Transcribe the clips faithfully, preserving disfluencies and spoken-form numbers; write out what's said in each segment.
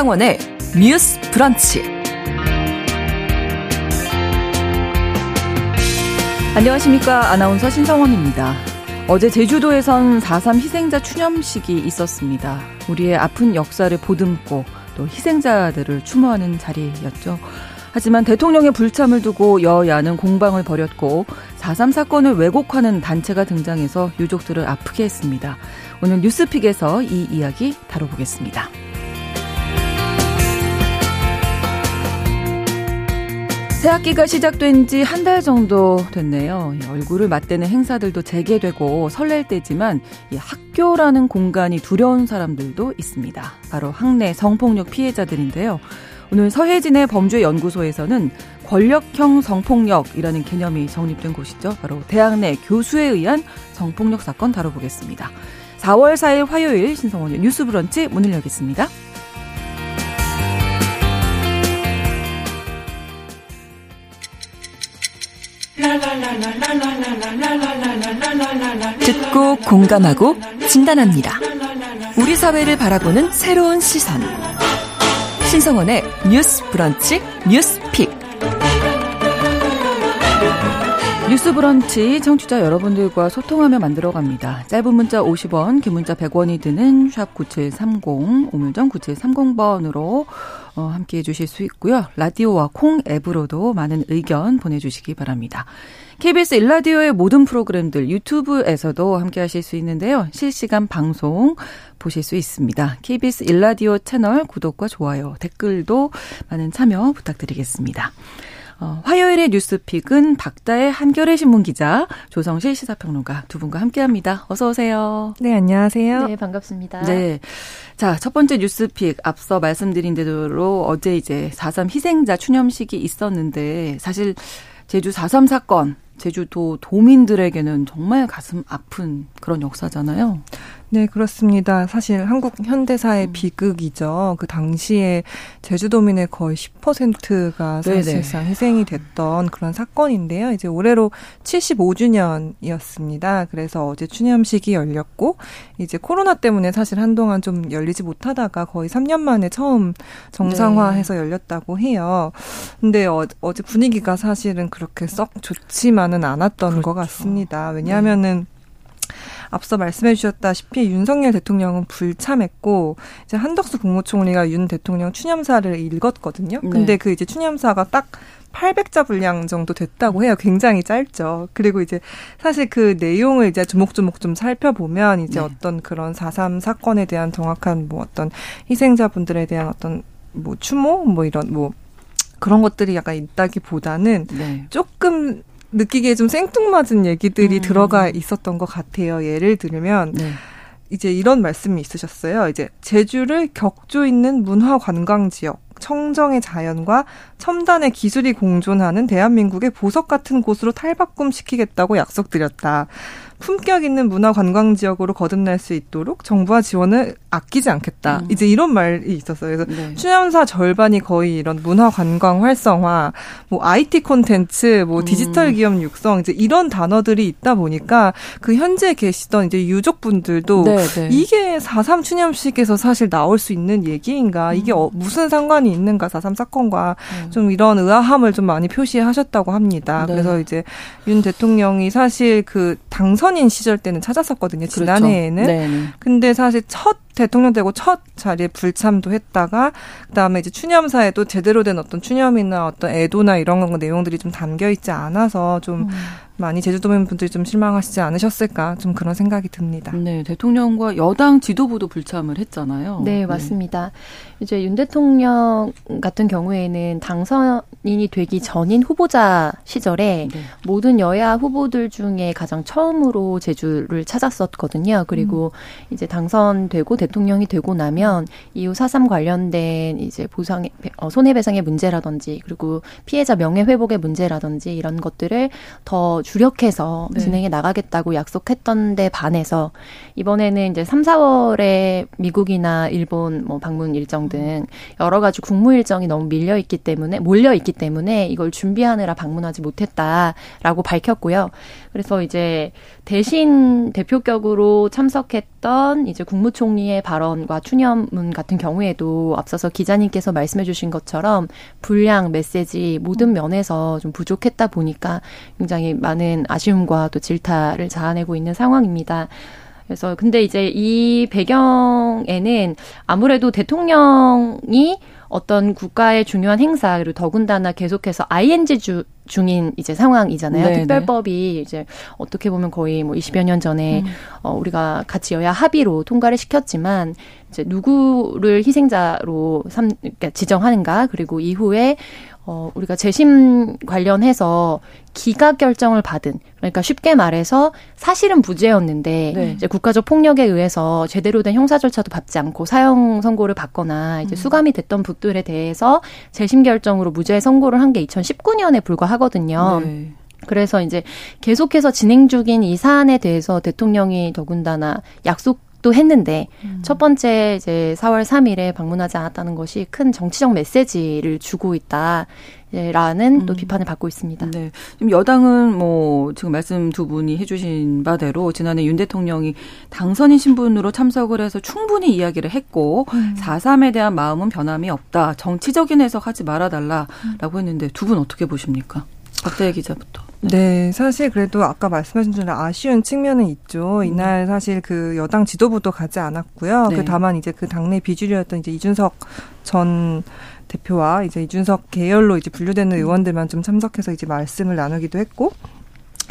신성원의 뉴스 브런치. 안녕하십니까. 아나운서 신성원입니다. 어제 제주도에선 사 삼 희생자 추념식이 있었습니다. 우리의 아픈 역사를 보듬고 또 희생자들을 추모하는 자리였죠. 하지만 대통령의 불참을 두고 여야는 공방을 벌였고 사 삼 사건을 왜곡하는 단체가 등장해서 유족들을 아프게 했습니다. 오늘 뉴스픽에서 이 이야기 다뤄보겠습니다. 새학기가 시작된 지 한 달 정도 됐네요. 얼굴을 맞대는 행사들도 재개되고 설렐 때지만 이 학교라는 공간이 두려운 사람들도 있습니다. 바로 학내 성폭력 피해자들인데요. 오늘 서혜진의 범죄연구소에서는 권력형 성폭력이라는 개념이 정립된 곳이죠. 바로 대학 내 교수에 의한 성폭력 사건 다뤄보겠습니다. 사월 사일 화요일 신성원의 뉴스 브런치 문을 열겠습니다. 듣고 공감하고 진단합니다. 우리 사회를 바라보는 새로운 시선. 신성원의 뉴스 브런치 뉴스픽. 뉴스 브런치 청취자 여러분들과 소통하며 만들어갑니다. 짧은 문자 오십 원, 긴 문자 백 원이 드는 샵 구칠삼공, 우물정 구칠삼공 번으로 함께해 주실 수 있고요. 라디오와 콩 앱으로도 많은 의견 보내주시기 바랍니다. 케이비에스 일 라디오의 모든 프로그램들 유튜브에서도 함께하실 수 있는데요. 실시간 방송 보실 수 있습니다. 케이비에스 일 라디오 채널 구독과 좋아요, 댓글도 많은 참여 부탁드리겠습니다. 어, 화요일의 뉴스픽은 박다해 한겨레신문 기자, 조성실 시사평론가 두 분과 함께합니다. 어서 오세요. 네, 안녕하세요. 네, 반갑습니다. 네, 자, 첫 번째 뉴스픽 앞서 말씀드린 대로 어제 이제 사 삼 희생자 추념식이 있었는데 사실 제주 사 삼 사건, 제주도 도민들에게는 정말 가슴 아픈 그런 역사잖아요. 네, 그렇습니다. 사실 한국 현대사의 음. 비극이죠. 그 당시에 제주도민의 거의 십 퍼센트가 사실상 네네. 희생이 됐던 그런 사건인데요. 이제 올해로 칠십오 주년이었습니다. 그래서 어제 추념식이 열렸고 이제 코로나 때문에 사실 한동안 좀 열리지 못하다가 거의 삼 년 만에 처음 정상화해서 네. 열렸다고 해요. 근데 어, 어제 분위기가 사실은 그렇게 썩 좋지만은 않았던 그렇죠. 것 같습니다. 왜냐하면은 네. 앞서 말씀해 주셨다시피 윤석열 대통령은 불참했고 이제 한덕수 국무총리가 윤 대통령 추념사를 읽었거든요. 근데 네. 그 이제 추념사가 딱 팔백 자 분량 정도 됐다고 해요. 굉장히 짧죠. 그리고 이제 사실 그 내용을 이제 조목조목 좀 살펴보면 이제 네. 어떤 그런 사 삼 사건에 대한 정확한 뭐 어떤 희생자분들에 대한 어떤 뭐 추모 뭐 이런 뭐 그런 것들이 약간 있다기보다는 네. 조금 느끼기에 좀 생뚱맞은 얘기들이 음. 들어가 있었던 것 같아요. 예를 들면 네. 이제 이런 말씀이 있으셨어요. 이제 제주를 격조 있는 문화 관광 지역, 청정의 자연과 첨단의 기술이 공존하는 대한민국의 보석 같은 곳으로 탈바꿈시키겠다고 약속드렸다. 품격 있는 문화 관광 지역으로 거듭날 수 있도록 정부와 지원을 아끼지 않겠다. 음. 이제 이런 말이 있었어요. 그래서 네. 추념사 절반이 거의 이런 문화 관광 활성화, 뭐 아이티 콘텐츠, 뭐 디지털 기업 육성 이제 이런 단어들이 있다 보니까 그 현재 계시던 이제 유족분들도 네, 네. 이게 사 삼 추념식에서 사실 나올 수 있는 얘기인가? 이게 음. 어, 무슨 상관이 있는가? 사 삼 사건과 음. 좀 이런 의아함을 좀 많이 표시하셨다고 합니다. 네. 그래서 이제 윤 대통령이 사실 그 당선 인 시절 때는 찾았었거든요. 지난해에는. 그렇죠. 근데 사실 첫 대통령 되고 첫 자리에 불참도 했다가 그다음에 이제 추념사에도 제대로 된 어떤 추념이나 어떤 애도나 이런 건 내용들이 좀 담겨 있지 않아서 좀 음. 많이 제주도민 분들이 좀 실망하시지 않으셨을까 좀 그런 생각이 듭니다. 네, 대통령과 여당 지도부도 불참을 했잖아요. 네, 맞습니다. 네. 이제 윤 대통령 같은 경우에는 당선인이 되기 전인 후보자 시절에 네. 모든 여야 후보들 중에 가장 처음으로 제주를 찾았었거든요. 그리고 음. 이제 당선되고 대통령이 되고 나면 이후 사 삼 관련된 이제 보상, 어, 손해배상의 문제라든지 그리고 피해자 명예회복의 문제라든지 이런 것들을 더 주력해서 네. 진행해 나가겠다고 약속했던 데 반해서 이번에는 이제 삼, 사월에 미국이나 일본 뭐 방문 일정 등 여러 가지 국무 일정이 너무 밀려 있기 때문에 몰려 있기 있기 때문에 이걸 준비하느라 방문하지 못했다라고 밝혔고요. 그래서 이제 대신 대표격으로 참석했던 이제 국무총리의 발언과 추념문 같은 경우에도 앞서서 기자님께서 말씀해 주신 것처럼 분량, 메시지 모든 면에서 좀 부족했다 보니까 굉장히 많은 아쉬움과 또 질타를 자아내고 있는 상황입니다. 그래서 근데 이제 이 배경에는 아무래도 대통령이 어떤 국가의 중요한 행사, 그리고 더군다나 계속해서 아이엔지 주, 중인 이제 상황이잖아요. 네네. 특별법이 이제 어떻게 보면 거의 뭐 이십여 년 전에 음. 어, 우리가 같이 여야 합의로 통과를 시켰지만 이제 누구를 희생자로 삼, 그러니까 지정하는가, 그리고 이후에 어, 우리가 재심 관련해서 기각 결정을 받은, 그러니까 쉽게 말해서 사실은 무죄였는데 네. 이제 국가적 폭력에 의해서 제대로 된 형사 절차도 밟지 않고 사형 선고를 받거나 이제 음. 수감이 됐던 분들에 대해서 재심 결정으로 무죄 선고를 한 게 이천십구 년에 불과하거든요. 네. 그래서 이제 계속해서 진행 중인 이 사안에 대해서 대통령이 더군다나 약속 또 했는데 음. 첫 번째 이제 사월 삼일에 방문하지 않았다는 것이 큰 정치적 메시지를 주고 있다. 라는 또 음. 비판을 받고 있습니다. 네. 지금 여당은 뭐 지금 말씀 두 분이 해주신 바대로 지난해 윤 대통령이 당선인 신분으로 참석을 해서 충분히 이야기를 했고 음. 사 삼에 대한 마음은 변함이 없다. 정치적인 해석하지 말아달라라고 했는데 두 분 어떻게 보십니까? 박다해 기자부터. 네, 사실 그래도 아까 말씀하신 대로 아쉬운 측면은 있죠. 이날 사실 그 여당 지도부도 가지 않았고요. 네. 그 다만 이제 그 당내 비주류였던 이제 이준석 전 대표와 이제 이준석 계열로 이제 분류되는 의원들만 좀 참석해서 이제 말씀을 나누기도 했고,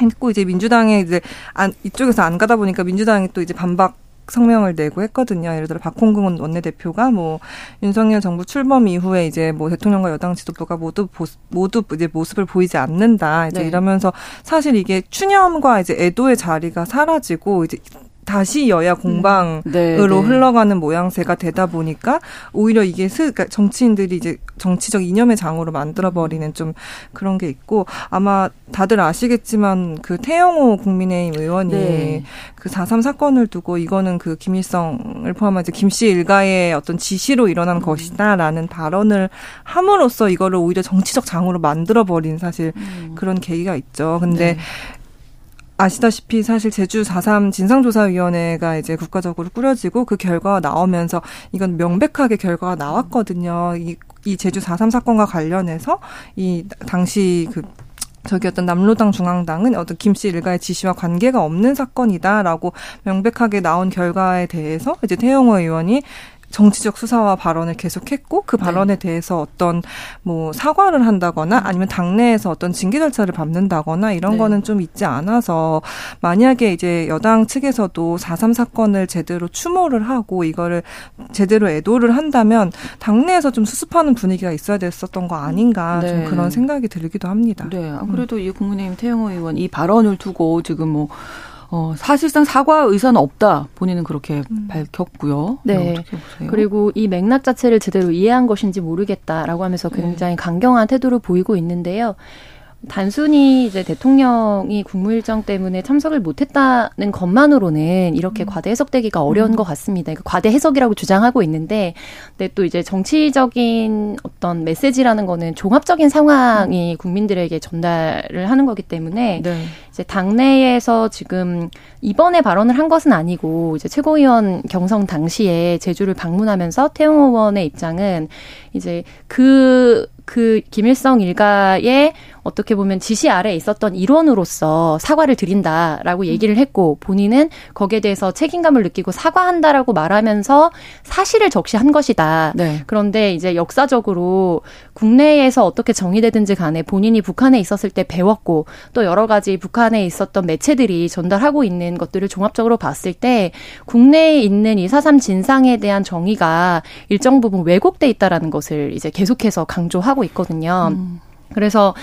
했고 이제 민주당에 이제 안, 이쪽에서 안 가다 보니까 민주당이 또 이제 반박 성명을 내고 했거든요. 예를 들어 박홍근 원내대표가 뭐 윤석열 정부 출범 이후에 이제 뭐 대통령과 여당 지도부가 모두 보스, 모두 이제 모습을 보이지 않는다. 이제 네. 이러면서 사실 이게 추념과 이제 애도의 자리가 사라지고 이제 다시 여야 공방으로 음. 네, 네. 흘러가는 모양새가 되다 보니까 오히려 이게 스, 그러니까 정치인들이 이제 정치적 이념의 장으로 만들어버리는 좀 그런 게 있고, 아마 다들 아시겠지만 그 태영호 국민의힘 의원이 네. 그 사 삼 사건을 두고 이거는 그 김일성을 포함한 이제 김씨 일가의 어떤 지시로 일어난 음. 것이다라는 발언을 함으로써 이거를 오히려 정치적 장으로 만들어버린 사실 음. 그런 계기가 있죠. 근데 네. 아시다시피 사실 제주 사 삼 진상조사위원회가 이제 국가적으로 꾸려지고 그 결과가 나오면서 이건 명백하게 결과가 나왔거든요. 이, 이 제주 사 삼 사건과 관련해서 이 당시 그 저기였던 남로당 중앙당은 어떤 김씨 일가의 지시와 관계가 없는 사건이다라고 명백하게 나온 결과에 대해서 이제 태영호 의원이 정치적 수사와 발언을 계속했고 그 발언에 네. 대해서 어떤 뭐 사과를 한다거나 아니면 당내에서 어떤 징계 절차를 밟는다거나 이런 네. 거는 좀 있지 않아서, 만약에 이제 여당 측에서도 사 삼 사건을 제대로 추모를 하고 이거를 제대로 애도를 한다면 당내에서 좀 수습하는 분위기가 있어야 됐었던 거 아닌가 네. 좀 그런 생각이 들기도 합니다. 네. 아무래도 음. 이 국민의힘 태영호 의원 이 발언을 두고 지금 뭐 어, 사실상 사과 의사는 없다. 본인은 그렇게 음. 밝혔고요. 네. 어떻게 보세요? 그리고 이 맥락 자체를 제대로 이해한 것인지 모르겠다라고 하면서 굉장히 네. 강경한 태도를 보이고 있는데요. 단순히 이제 대통령이 국무일정 때문에 참석을 못했다는 것만으로는 이렇게 음. 과대 해석되기가 어려운 음. 것 같습니다. 그러니까 과대 해석이라고 주장하고 있는데, 근데 또 이제 정치적인 어떤 메시지라는 거는 종합적인 상황이 국민들에게 전달을 하는 거기 때문에 네. 이제 당내에서 지금 이번에 발언을 한 것은 아니고 이제 최고위원 경선 당시에 제주를 방문하면서 태영호 의원의 입장은 이제 그 그 김일성 일가의 어떻게 보면 지시 아래에 있었던 일원으로서 사과를 드린다라고 얘기를 했고, 본인은 거기에 대해서 책임감을 느끼고 사과한다라고 말하면서 사실을 적시한 것이다. 네. 그런데 이제 역사적으로 국내에서 어떻게 정의되든지 간에 본인이 북한에 있었을 때 배웠고 또 여러 가지 북한에 있었던 매체들이 전달하고 있는 것들을 종합적으로 봤을 때 국내에 있는 이 사 삼 진상에 대한 정의가 일정 부분 왜곡돼 있다라는 것을 이제 계속해서 강조하고 있거든요. 음. 그래서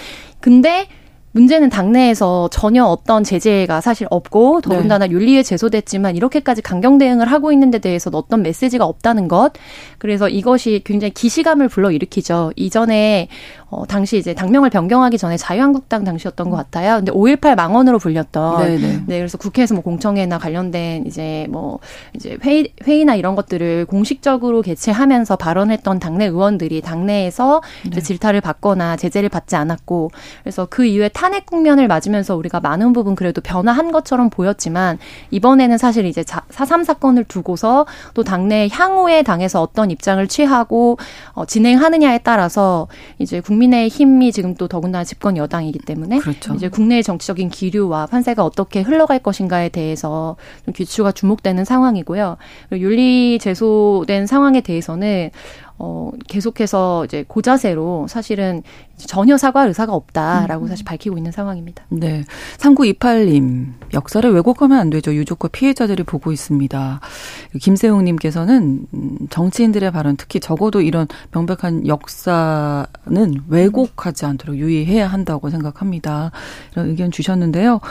근데 문제는 당내에서 전혀 어떤 제재가 사실 없고 더군다나 네. 윤리에 제소됐지만 이렇게까지 강경 대응을 하고 있는 데 대해서는 어떤 메시지가 없다는 것. 그래서 이것이 굉장히 기시감을 불러일으키죠. 이전에 어, 당시 이제 당명을 변경하기 전에 자유한국당 당시였던 것 같아요. 근데 오일팔 망언으로 불렸던. 네네. 네, 그래서 국회에서 뭐 공청회나 관련된 이제 뭐 이제 회의, 회의나 이런 것들을 공식적으로 개최하면서 발언했던 당내 의원들이 당내에서 네. 이제 질타를 받거나 제재를 받지 않았고, 그래서 그 이후에 탄핵 국면을 맞으면서 우리가 많은 부분 그래도 변화한 것처럼 보였지만 이번에는 사실 이제 사삼 사건을 두고서 또 당내 향후에 당에서 어떤 입장을 취하고 어, 진행하느냐에 따라서 이제 국민의힘이 지금 또 더군다나 집권 여당이기 때문에 그렇죠. 이제 국내의 정치적인 기류와 판세가 어떻게 흘러갈 것인가에 대해서 좀 귀추가 주목되는 상황이고요. 그리고 윤리 제소된 상황에 대해서는 어, 계속해서 이제 고자세로 사실은 전혀 사과할 의사가 없다라고 음. 사실 밝히고 있는 상황입니다. 네. 삼구이팔 님, 역사를 왜곡하면 안 되죠. 유족과 피해자들이 보고 있습니다. 김세웅님께서는 정치인들의 발언, 특히 적어도 이런 명백한 역사는 왜곡하지 않도록 유의해야 한다고 생각합니다. 이런 의견 주셨는데요.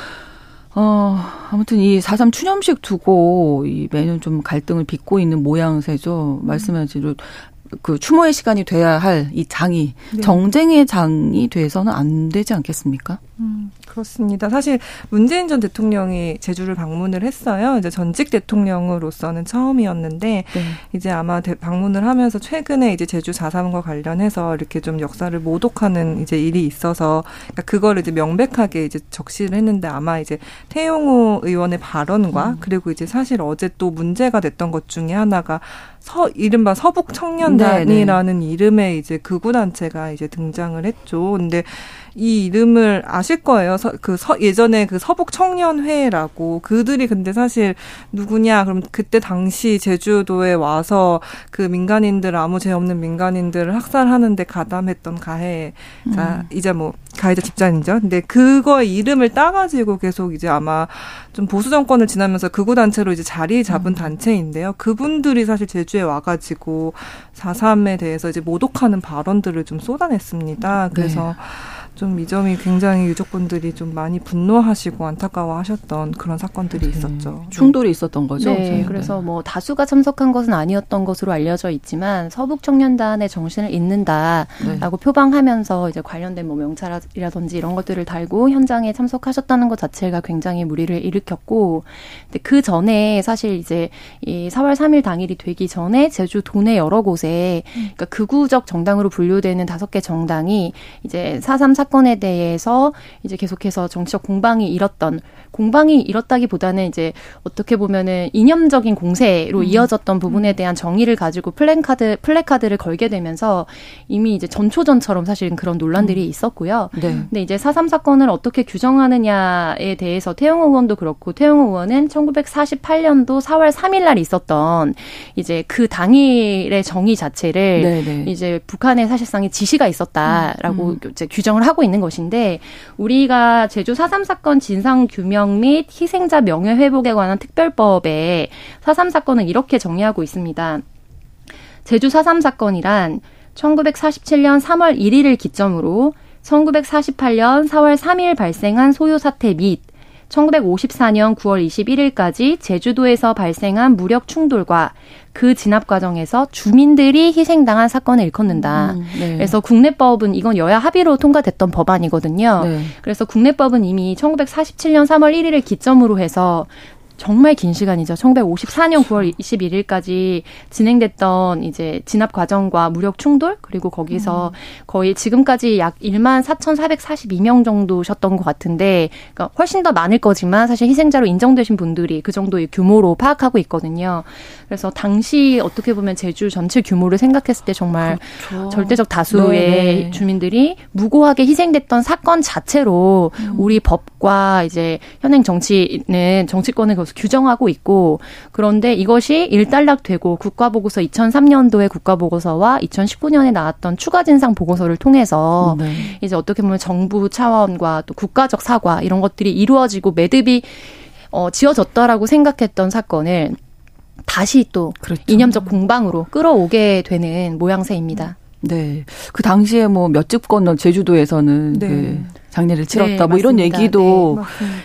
어, 아무튼 이 사삼 추념식 두고 이 매년 좀 갈등을 빚고 있는 모양새죠. 말씀하신 대로 그 추모의 시간이 돼야 할 이 장이 네. 정쟁의 장이 돼서는 안 되지 않겠습니까? 음, 그렇습니다. 사실 문재인 전 대통령이 제주를 방문을 했어요. 이제 전직 대통령으로서는 처음이었는데 네. 이제 아마 대, 방문을 하면서 최근에 이제 제주 사삼과 관련해서 이렇게 좀 역사를 모독하는 이제 일이 있어서 그러니까 그걸 이제 명백하게 이제 적시를 했는데 아마 이제 태영호 의원의 발언과 음. 그리고 이제 사실 어제 또 문제가 됐던 것 중에 하나가 서 이른바 서북 청년단이라는 네네. 이름의 이제 극우 단체가 이제 등장을 했죠. 근데 이 이름을 아실 거예요. 서, 그 서, 예전에 그 서북 청년회라고 그들이 근데 사실 누구냐? 그럼 그때 당시 제주도에 와서 그 민간인들 아무 죄 없는 민간인들을 학살하는데 가담했던 가해자이자 음. 뭐 가해자 집단이죠. 근데 그거의 이름을 따가지고 계속 이제 아마 좀 보수 정권을 지나면서 극우 단체로 이제 자리 잡은 음. 단체인데요. 그분들이 사실 제주 와가지고 사삼에 대해서 이제 모독하는 발언들을 좀 쏟아냈습니다. 그래서 네. 좀 이 점이 굉장히 유족분들이 좀 많이 분노하시고 안타까워하셨던 그런 사건들이 있었죠. 네. 충돌이 있었던 거죠. 네, 저희는. 그래서 뭐 다수가 참석한 것은 아니었던 것으로 알려져 있지만 서북 청년단의 정신을 잇는다라고 네. 표방하면서 이제 관련된 뭐 명찰이라든지 이런 것들을 달고 현장에 참석하셨다는 것 자체가 굉장히 무리를 일으켰고, 근데 그 전에 사실 이제 이 사월 삼일 당일이 되기 전에 제주 도내 여러 곳에 그러니까 극우적 정당으로 분류되는 다섯 개 정당이 이제 사삼 사건 사건에 대해서 이제 계속해서 정치적 공방이 일었던 공방이 일었다기보다는 이제 어떻게 보면은 이념적인 공세로 이어졌던 음. 부분에 대한 정의를 가지고 플랜카드 플래카드를 걸게 되면서 이미 이제 전초전처럼 사실은 그런 논란들이 있었고요. 네. 근데 이제 사삼 사건을 어떻게 규정하느냐에 대해서 태영호 의원도 그렇고 태영호 의원은 천구백사십팔 년도 사월 삼일 날 있었던 이제 그 당일의 정의 자체를 네네. 이제 북한의 사실상의 지시가 있었다라고 음. 이제 규정을 하고 있는 것인데, 우리가 제주 사삼 사건 진상 규명 및 희생자 명예 회복에 관한 특별법에 사삼 사건은 이렇게 정의하고 있습니다. 제주 사삼 사건이란 천구백사십칠 년 삼월 일일을 기점으로 천구백사십팔 년 사월 삼일 발생한 소요 사태 및 천구백오십사 년 구월 이십일일까지 제주도에서 발생한 무력 충돌과 그 진압 과정에서 주민들이 희생당한 사건을 일컫는다. 음, 네. 그래서 국내법은 이건 여야 합의로 통과됐던 법안이거든요. 네. 그래서 국내법은 이미 천구백사십칠 년 삼월 일일을 기점으로 해서 정말 긴 시간이죠. 천구백오십사 년 구월 이십일일까지 진행됐던 이제 진압 과정과 무력 충돌, 그리고 거기서 음. 거의 지금까지 약 만 사천사백사십이 명 정도셨던 것 같은데, 그러니까 훨씬 더 많을 거지만 사실 희생자로 인정되신 분들이 그 정도의 규모로 파악하고 있거든요. 그래서 당시 어떻게 보면 제주 전체 규모를 생각했을 때 정말 그렇죠. 절대적 다수의 네네. 주민들이 무고하게 희생됐던 사건 자체로 음. 우리 법과 이제 현행 정치는 정치권을 규정하고 있고, 그런데 이것이 일단락되고 국가보고서 이천삼 년도에 국가보고서와 이천십구 년에 나왔던 추가진상 보고서를 통해서 네. 이제 어떻게 보면 정부 차원과 또 국가적 사과 이런 것들이 이루어지고 매듭이 어, 지어졌다라고 생각했던 사건을 다시 또 그렇죠. 이념적 공방으로 끌어오게 되는 모양새입니다. 네, 그 당시에 뭐 몇 집 건너 제주도에서는. 네. 그 장례를 치렀다. 네, 뭐 맞습니다. 이런 얘기도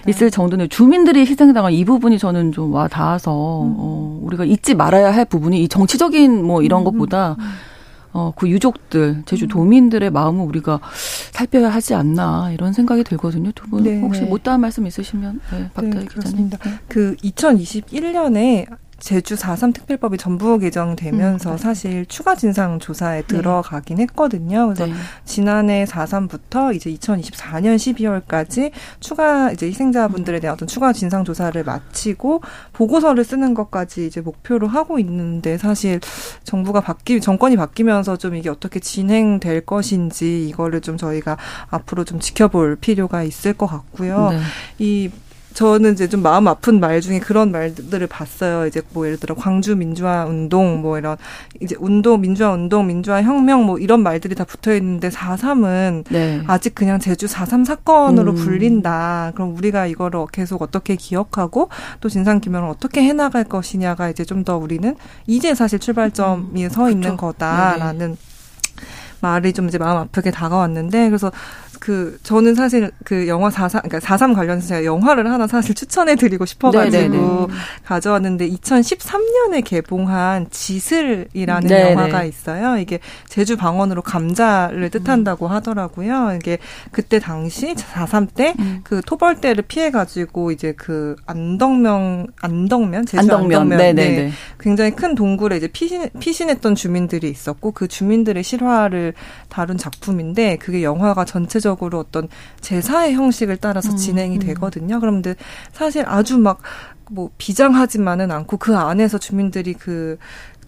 네, 있을 정도는 주민들이 희생당한 이 부분이 저는 좀 와 닿아서 음. 어, 우리가 잊지 말아야 할 부분이 이 정치적인 뭐 이런 음. 것보다 어, 그 유족들, 제주 도민들의 마음을 우리가 살펴야 하지 않나 이런 생각이 들거든요. 두 분 네. 혹시 못다한 말씀 있으시면 네, 박다해 네, 기자님. 네. 그 이천이십일 년에 제주 사 삼 특별법이 전부 개정되면서 음, 네. 사실 추가 진상 조사에 들어가긴 네. 했거든요. 그래서 네. 지난해 사 삼부터 이제 이천이십사 년 십이월까지 추가 이제 희생자분들에 대한 어떤 추가 진상 조사를 마치고 보고서를 쓰는 것까지 이제 목표로 하고 있는데, 사실 정부가 바뀌 정권이 바뀌면서 좀 이게 어떻게 진행될 것인지 이거를 좀 저희가 앞으로 좀 지켜볼 필요가 있을 것 같고요. 네. 이 저는 이제 좀 마음 아픈 말 중에 그런 말들을 봤어요. 이제 뭐 예를 들어 광주 민주화 운동, 뭐 이런 이제 운동, 민주화 운동, 민주화 혁명 뭐 이런 말들이 다 붙어 있는데 사 삼은 네. 아직 그냥 제주 사 삼 사건으로 음. 불린다. 그럼 우리가 이거를 계속 어떻게 기억하고 또 진상 규명을 어떻게 해나갈 것이냐가 이제 좀 더 우리는 이제 사실 출발점이 음. 서 그쵸. 있는 거다라는 네. 말이 좀 이제 마음 아프게 다가왔는데, 그래서 그 저는 사실 그 영화 사삼 그러니까 사삼 관련해서 제가 영화를 하나 사실 추천해 드리고 싶어 가지고 가져왔는데, 이천십삼 년에 개봉한 지슬이라는 네네. 영화가 있어요. 이게 제주 방언으로 감자를 뜻한다고 음. 하더라고요. 이게 그때 당시 사삼 때 그 음. 토벌대를 피해 가지고 이제 그 안덕면 안덕면 제주 안덕면, 안덕면에 네네네. 굉장히 큰 동굴에 이제 피신 피신했던 주민들이 있었고 그 주민들의 실화를 다룬 작품인데, 그게 영화가 전체적으로 어떤 제사의 형식을 따라서 진행이 되거든요. 그런데 사실 아주 막 뭐 비장하지만은 않고 그 안에서 주민들이 그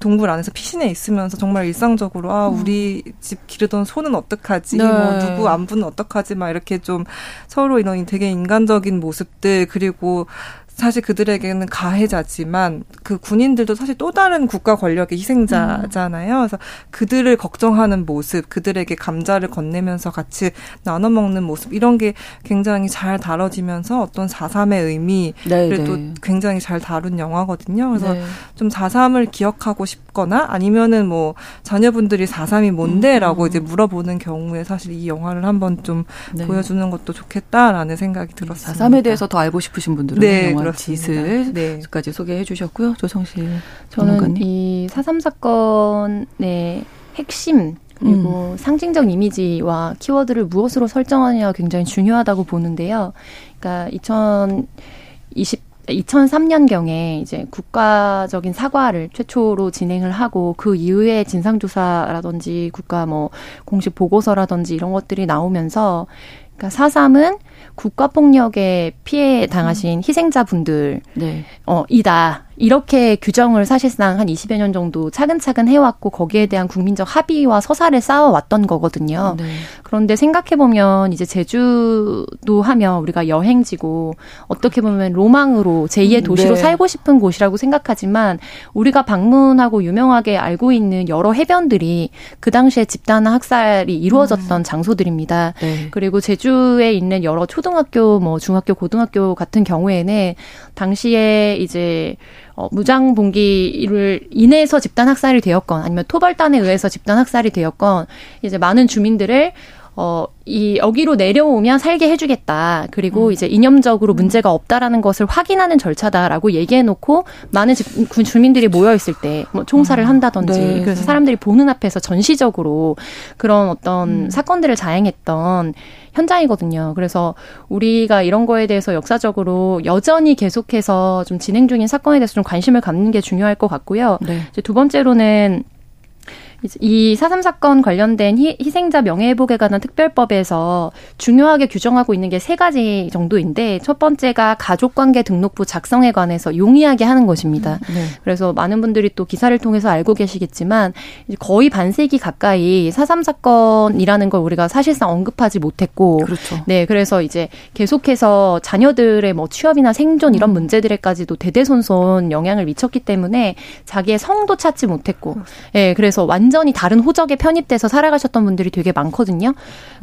동굴 안에서 피신해 있으면서 정말 일상적으로 아 우리 집 기르던 소는 어떡하지, 네. 뭐 누구 안부는 어떡하지, 막 이렇게 좀 서로 이런 되게 인간적인 모습들, 그리고 사실 그들에게는 가해자지만 그 군인들도 사실 또 다른 국가 권력의 희생자잖아요. 그래서 그들을 걱정하는 모습, 그들에게 감자를 건네면서 같이 나눠 먹는 모습, 이런 게 굉장히 잘 다뤄지면서 어떤 사 삼의 의미를 네네. 또 굉장히 잘 다룬 영화거든요. 그래서 네. 좀 사 삼을 기억하고 싶거나 아니면은 뭐 자녀분들이 사 삼이 뭔데라고 음. 이제 물어보는 경우에 사실 이 영화를 한번 좀 네. 보여주는 것도 좋겠다라는 생각이 들었습니다. 사 삼에 대해서 더 알고 싶으신 분들은 네. 영화 지슬까지 네. 소개해 주셨고요. 조성실 전문가님. 저는 이 사 삼 사건의 핵심 그리고 음. 상징적 이미지와 키워드를 무엇으로 설정하느냐가 굉장히 중요하다고 보는데요. 그러니까 이천이십 이천삼 년경에 이제 국가적인 사과를 최초로 진행을 하고 그 이후에 진상조사라든지 국가 뭐 공식 보고서라든지 이런 것들이 나오면서, 그러니까 사 삼은 국가폭력에 피해 당하신 희생자분들, 네. 어, 이다. 이렇게 규정을 사실상 한 이십여 년 정도 차근차근 해왔고 거기에 대한 국민적 합의와 서사를 쌓아왔던 거거든요. 네. 그런데 생각해보면 이제 제주도 하면 우리가 여행지고 어떻게 보면 로망으로 제이의 도시로 네. 살고 싶은 곳이라고 생각하지만, 우리가 방문하고 유명하게 알고 있는 여러 해변들이 그 당시에 집단화 학살이 이루어졌던 음. 장소들입니다. 네. 그리고 제주에 있는 여러 초등학교, 뭐 중학교, 고등학교 같은 경우에는 당시에 이제 어, 무장 봉기를 인해서 집단 학살이 되었건 아니면 토벌단에 의해서 집단 학살이 되었건, 이제 많은 주민들을 어, 이 여기로 내려오면 살게 해주겠다. 그리고 음. 이제 이념적으로 문제가 없다라는 것을 확인하는 절차다라고 얘기해놓고 많은 집, 주민들이 모여있을 때 뭐 총살을 한다든지 음. 네. 그래서 사람들이 보는 앞에서 전시적으로 그런 어떤 음. 사건들을 자행했던 현장이거든요. 그래서 우리가 이런 거에 대해서 역사적으로 여전히 계속해서 좀 진행 중인 사건에 대해서 좀 관심을 갖는 게 중요할 것 같고요. 네. 이제 두 번째로는 이 사 삼 사건 관련된 희, 희생자 명예회복에 관한 특별법에서 중요하게 규정하고 있는 게 세 가지 정도인데, 첫 번째가 가족관계 등록부 작성에 관해서 용이하게 하는 것입니다. 네. 그래서 많은 분들이 또 기사를 통해서 알고 계시겠지만 거의 반세기 가까이 사 삼 사건이라는 걸 우리가 사실상 언급하지 못했고, 그렇죠. 네, 그래서 이제 계속해서 자녀들의 뭐 취업이나 생존 이런 문제들에까지도 대대손손 영향을 미쳤기 때문에 자기의 성도 찾지 못했고, 네, 그래서 완전 완전히 다른 호적에 편입돼서 살아가셨던 분들이 되게 많거든요.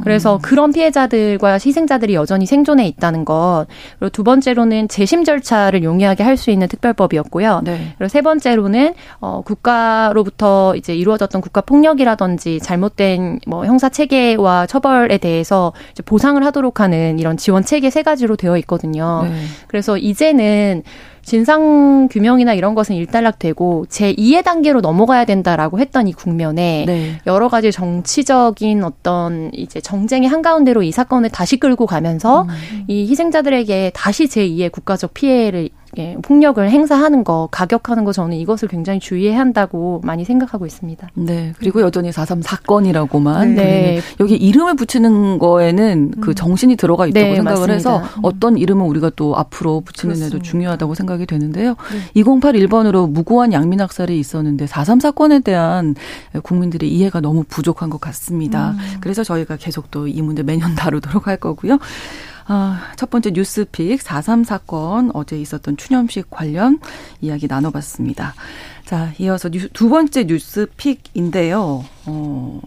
그래서 음. 그런 피해자들과 희생자들이 여전히 생존해 있다는 것. 그리고 두 번째로는 재심 절차를 용이하게 할 수 있는 특별법이었고요. 네. 그리고 세 번째로는 어, 국가로부터 이제 이루어졌던 국가 폭력이라든지 잘못된 뭐 형사 체계와 처벌에 대해서 이제 보상을 하도록 하는 이런 지원 체계 세 가지로 되어 있거든요. 네. 그래서 이제는 진상규명이나 이런 것은 일단락되고 제이의 단계로 넘어가야 된다라고 했던 이 국면에 네. 여러 가지 정치적인 어떤 이제 정쟁의 한가운데로 이 사건을 다시 끌고 가면서 음. 이 희생자들에게 다시 제이의 국가적 피해를 예, 폭력을 행사하는 거, 가격하는 거 저는 이것을 굉장히 주의해야 한다고 많이 생각하고 있습니다. 네. 그리고 여전히 사점삼 사건이라고만. 네. 여기 이름을 붙이는 거에는 음. 그 정신이 들어가 있다고 네, 생각을 맞습니다. 해서 어떤 이름을 우리가 또 앞으로 붙이는 데도 중요하다고 생각이 되는데요. 네. 이공팔일 번으로 무고한 양민 학살이 있었는데 사점삼 사건에 대한 국민들의 이해가 너무 부족한 것 같습니다. 음. 그래서 저희가 계속 또 이 문제 매년 다루도록 할 거고요. 아, 첫 번째 뉴스픽 사점삼 사건 어제 있었던 추념식 관련 이야기 나눠봤습니다. 자, 이어서 뉴스, 두 번째 뉴스픽인데요. 어,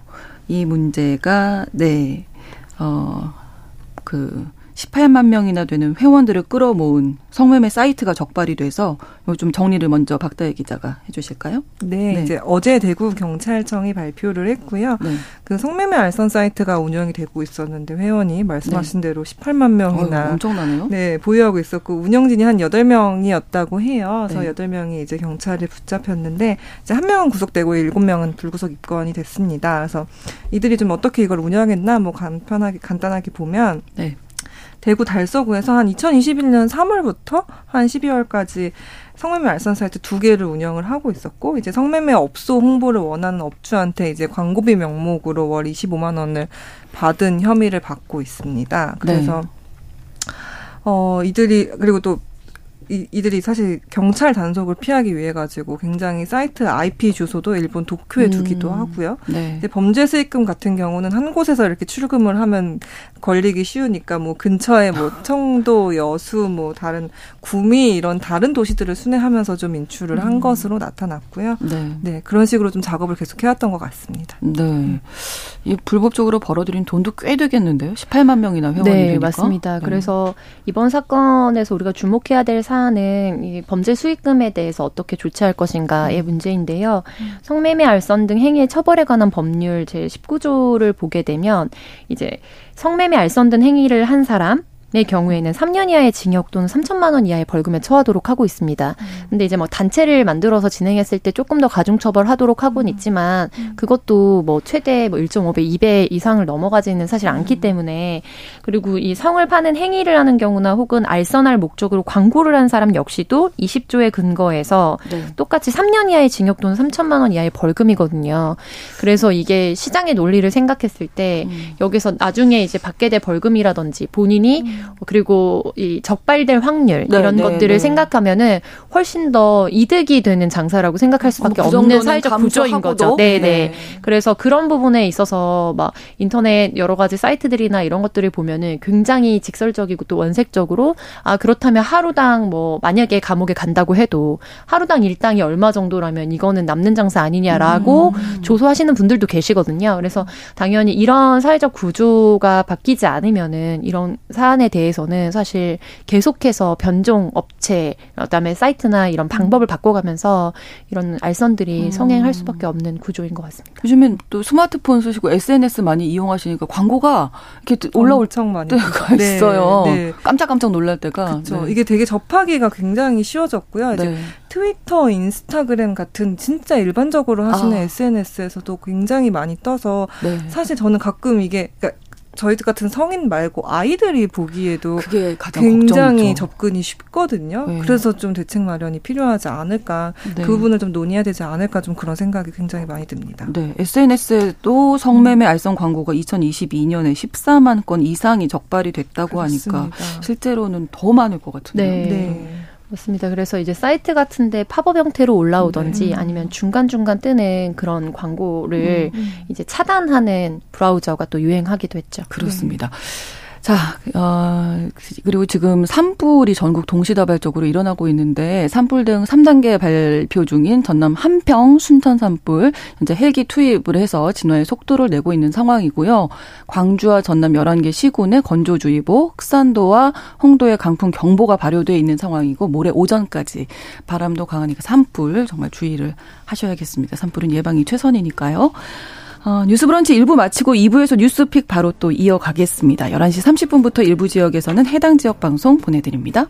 이 문제가 네, 어, 그 십팔만 명이나 되는 회원들을 끌어모은 성매매 사이트가 적발이 돼서 좀 정리를 먼저 박다해 기자가 해 주실까요? 네, 네. 이제 어제 대구 경찰청이 발표를 했고요. 네. 그 성매매 알선 사이트가 운영이 되고 있었는데 회원이 말씀하신 네. 대로 십팔만 명이나 어휴, 엄청나네요. 네, 보유하고 있었고 운영진이 한 여덟 명이었다고 해요. 그래서 네. 여덟 명이 이제 경찰에 붙잡혔는데 이제 한 명은 구속되고 일곱 명은 불구속 입건이 됐습니다. 그래서 이들이 좀 어떻게 이걸 운영했나 뭐 간편하게 간단하게 보면 네. 대구 달서구에서 한 이천이십일 년 삼월부터 한 십이월까지 성매매 알선 사이트 두 개를 운영을 하고 있었고 이제 성매매 업소 홍보를 원하는 업주한테 이제 광고비 명목으로 월 이십오만 원을 받은 혐의를 받고 있습니다. 그래서 네. 어 이들이 그리고 또 이, 이들이 사실 경찰 단속을 피하기 위해 가지고 굉장히 사이트 아이피 주소도 일본 도쿄에 두기도 음, 하고요. 네. 근데 범죄 수익금 같은 경우는 한 곳에서 이렇게 출금을 하면 걸리기 쉬우니까 뭐 근처에 뭐 청도, 여수, 뭐 다른 구미 이런 다른 도시들을 순회하면서 좀 인출을 한 음. 것으로 나타났고요. 네. 네, 그런 식으로 좀 작업을 계속 해왔던 것 같습니다. 네, 이 불법적으로 벌어들인 돈도 꽤 되겠는데요. 십팔만 명이나 회원이 네, 되니까. 맞습니다. 네. 그래서 이번 사건에서 우리가 주목해야 될 사안 는 범죄 수익금에 대해서 어떻게 조치할 것인가의 문제인데요. 성매매 알선 등 행위의 처벌에 관한 법률 제십구 조를 보게 되면 이제 성매매 알선 등 행위를 한 사람 의 경우에는 삼 년 이하의 징역 또는 삼천만 원 이하의 벌금에 처하도록 하고 있습니다. 근데 이제 뭐 단체를 만들어서 진행했을 때 조금 더 가중처벌하도록 하고는 있지만 그것도 뭐 최대 뭐 일점오 배, 이 배 이상을 넘어가지는 사실 않기 때문에 그리고 이 성을 파는 행위를 하는 경우나 혹은 알선할 목적으로 광고를 한 사람 역시도 이십 조의 근거에서 네. 똑같이 삼 년 이하의 징역 또는 삼천만 원 이하의 벌금이거든요. 그래서 이게 시장의 논리를 생각했을 때 음. 여기서 나중에 이제 받게 될 벌금이라든지 본인이 음. 그리고 이 적발될 확률 네, 이런 네, 것들을 네. 생각하면은 훨씬 더 이득이 되는 장사라고 생각할 수밖에 어, 그 없는 사회적 구조인 거죠. 네네. 네. 그래서 그런 부분에 있어서 막 인터넷 여러 가지 사이트들이나 이런 것들을 보면은 굉장히 직설적이고 또 원색적으로 아 그렇다면 하루당 뭐 만약에 감옥에 간다고 해도 하루당 일당이 얼마 정도라면 이거는 남는 장사 아니냐라고 음. 조소하시는 분들도 계시거든요. 그래서 당연히 이런 사회적 구조가 바뀌지 않으면은 이런 사안에 대해서는 사실 계속해서 변종 업체 그다음에 사이트나 이런 방법을 바꿔가면서 이런 알선들이 음. 성행할 수밖에 없는 구조인 것 같습니다. 요즘엔 또 스마트폰 쓰시고 에스엔에스 많이 이용하시니까 광고가 이렇게 올라올 때가 네. 있어요. 네. 깜짝깜짝 놀랄 때가. 그렇죠. 네. 이게 되게 접하기가 굉장히 쉬워졌고요. 이제 네. 트위터, 인스타그램 같은 진짜 일반적으로 하시는 아. 에스엔에스에서도 굉장히 많이 떠서 네. 사실 저는 가끔 이게 그러니까 저희 같은 성인 말고 아이들이 보기에도 그게 가장 굉장히 걱정이죠. 접근이 쉽거든요. 네. 그래서 좀 대책 마련이 필요하지 않을까. 네. 그 부분을 좀 논의해야 되지 않을까 좀 그런 생각이 굉장히 많이 듭니다. 네, 에스엔에스에도 성매매 알선 광고가 이천이십이 년에 십사만 건 이상이 적발이 됐다고 그렇습니다. 하니까 실제로는 더 많을 것 같은데요. 네. 네. 맞습니다. 그래서 이제 사이트 같은데 팝업 형태로 올라오든지 네. 아니면 중간중간 뜨는 그런 광고를 음, 음. 이제 차단하는 브라우저가 또 유행하기도 했죠. 그렇습니다. 네. 자, 어, 그리고 지금 산불이 전국 동시다발적으로 일어나고 있는데 산불 대응 삼 단계 발표 중인 전남 함평 순천 산불 현재 헬기 투입을 해서 진화의 속도를 내고 있는 상황이고요. 광주와 전남 열한 개 시군에 건조주의보, 흑산도와 홍도에 강풍 경보가 발효돼 있는 상황이고 모레 오전까지 바람도 강하니까 산불 정말 주의를 하셔야겠습니다. 산불은 예방이 최선이니까요. 어, 뉴스 브런치 일 부 마치고 이 부에서 뉴스픽 바로 또 이어가겠습니다. 열한 시 삼십 분부터 일부 지역에서는 해당 지역 방송 보내드립니다.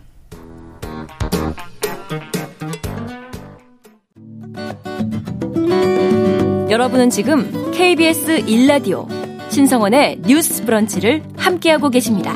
여러분은 지금 케이비에스 일 라디오 신성원의 뉴스 브런치를 함께하고 계십니다.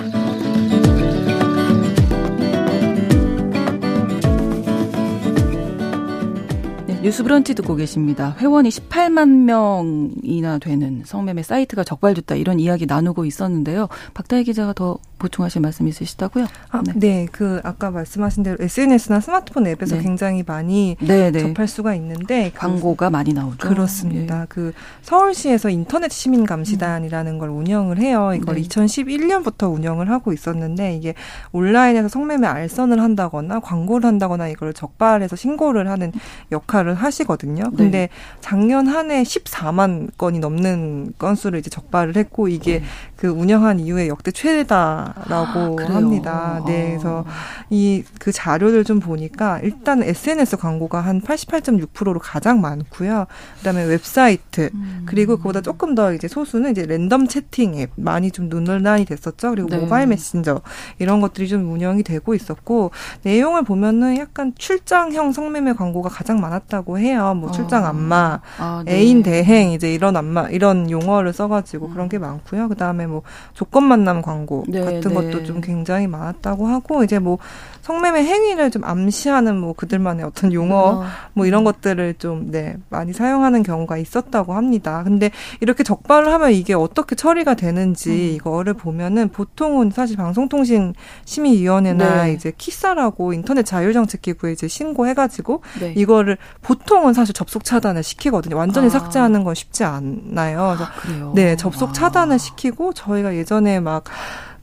뉴스 브런치 듣고 계십니다. 회원이 십팔만 명이나 되는 성매매 사이트가 적발됐다 이런 이야기 나누고 있었는데요. 박다해 기자가 더 보충하실 말씀 있으시다고요? 아, 네. 네, 그 아까 말씀하신 대로 에스엔에스나 스마트폰 앱에서 네. 굉장히 많이 네, 네. 접할 수가 있는데 광고가 그, 많이 나오죠. 그렇습니다. 네. 그 서울시에서 인터넷 시민 감시단이라는 걸 운영을 해요. 이걸 네. 이천십일 년부터 운영을 하고 있었는데 이게 온라인에서 성매매 알선을 한다거나 광고를 한다거나 이걸 적발해서 신고를 하는 역할을 하시거든요. 근데 네. 작년 한 해 십사만 건이 넘는 건수를 이제 적발을 했고 이게 네. 그 운영한 이후에 역대 최다 라고 아, 합니다. 네, 그래서 이 그 자료를 좀 보니까 일단 에스엔에스 광고가 한 팔십팔 점 육 퍼센트로 가장 많고요. 그다음에 웹사이트 음. 그리고 그보다 조금 더 이제 소수는 이제 랜덤 채팅 앱 많이 좀 논란이 됐었죠. 그리고 네. 모바일 메신저 이런 것들이 좀 운영이 되고 있었고 내용을 보면은 약간 출장형 성매매 광고가 가장 많았다고 해요. 뭐 출장 안마, 아. 아, 네. 애인 대행 이제 이런 안마 이런 용어를 써가지고 음. 그런 게 많고요. 그다음에 뭐 조건 만남 광고 네. 같은 네. 것도 좀 굉장히 많았다고 하고 이제 뭐 성매매 행위를 좀 암시하는 뭐 그들만의 어떤 용어 어. 뭐 이런 것들을 좀 네, 많이 사용하는 경우가 있었다고 합니다. 근데 이렇게 적발을 하면 이게 어떻게 처리가 되는지 음. 이거를 보면은 보통은 사실 방송통신심의위원회나 네. 이제 키사라고 인터넷 자율정책기구에 이제 신고해가지고 네. 이거를 보통은 사실 접속 차단을 시키거든요. 완전히 아. 삭제하는 건 쉽지 않나요? 그래서 아, 그래요? 네, 접속 아. 차단을 시키고 저희가 예전에 막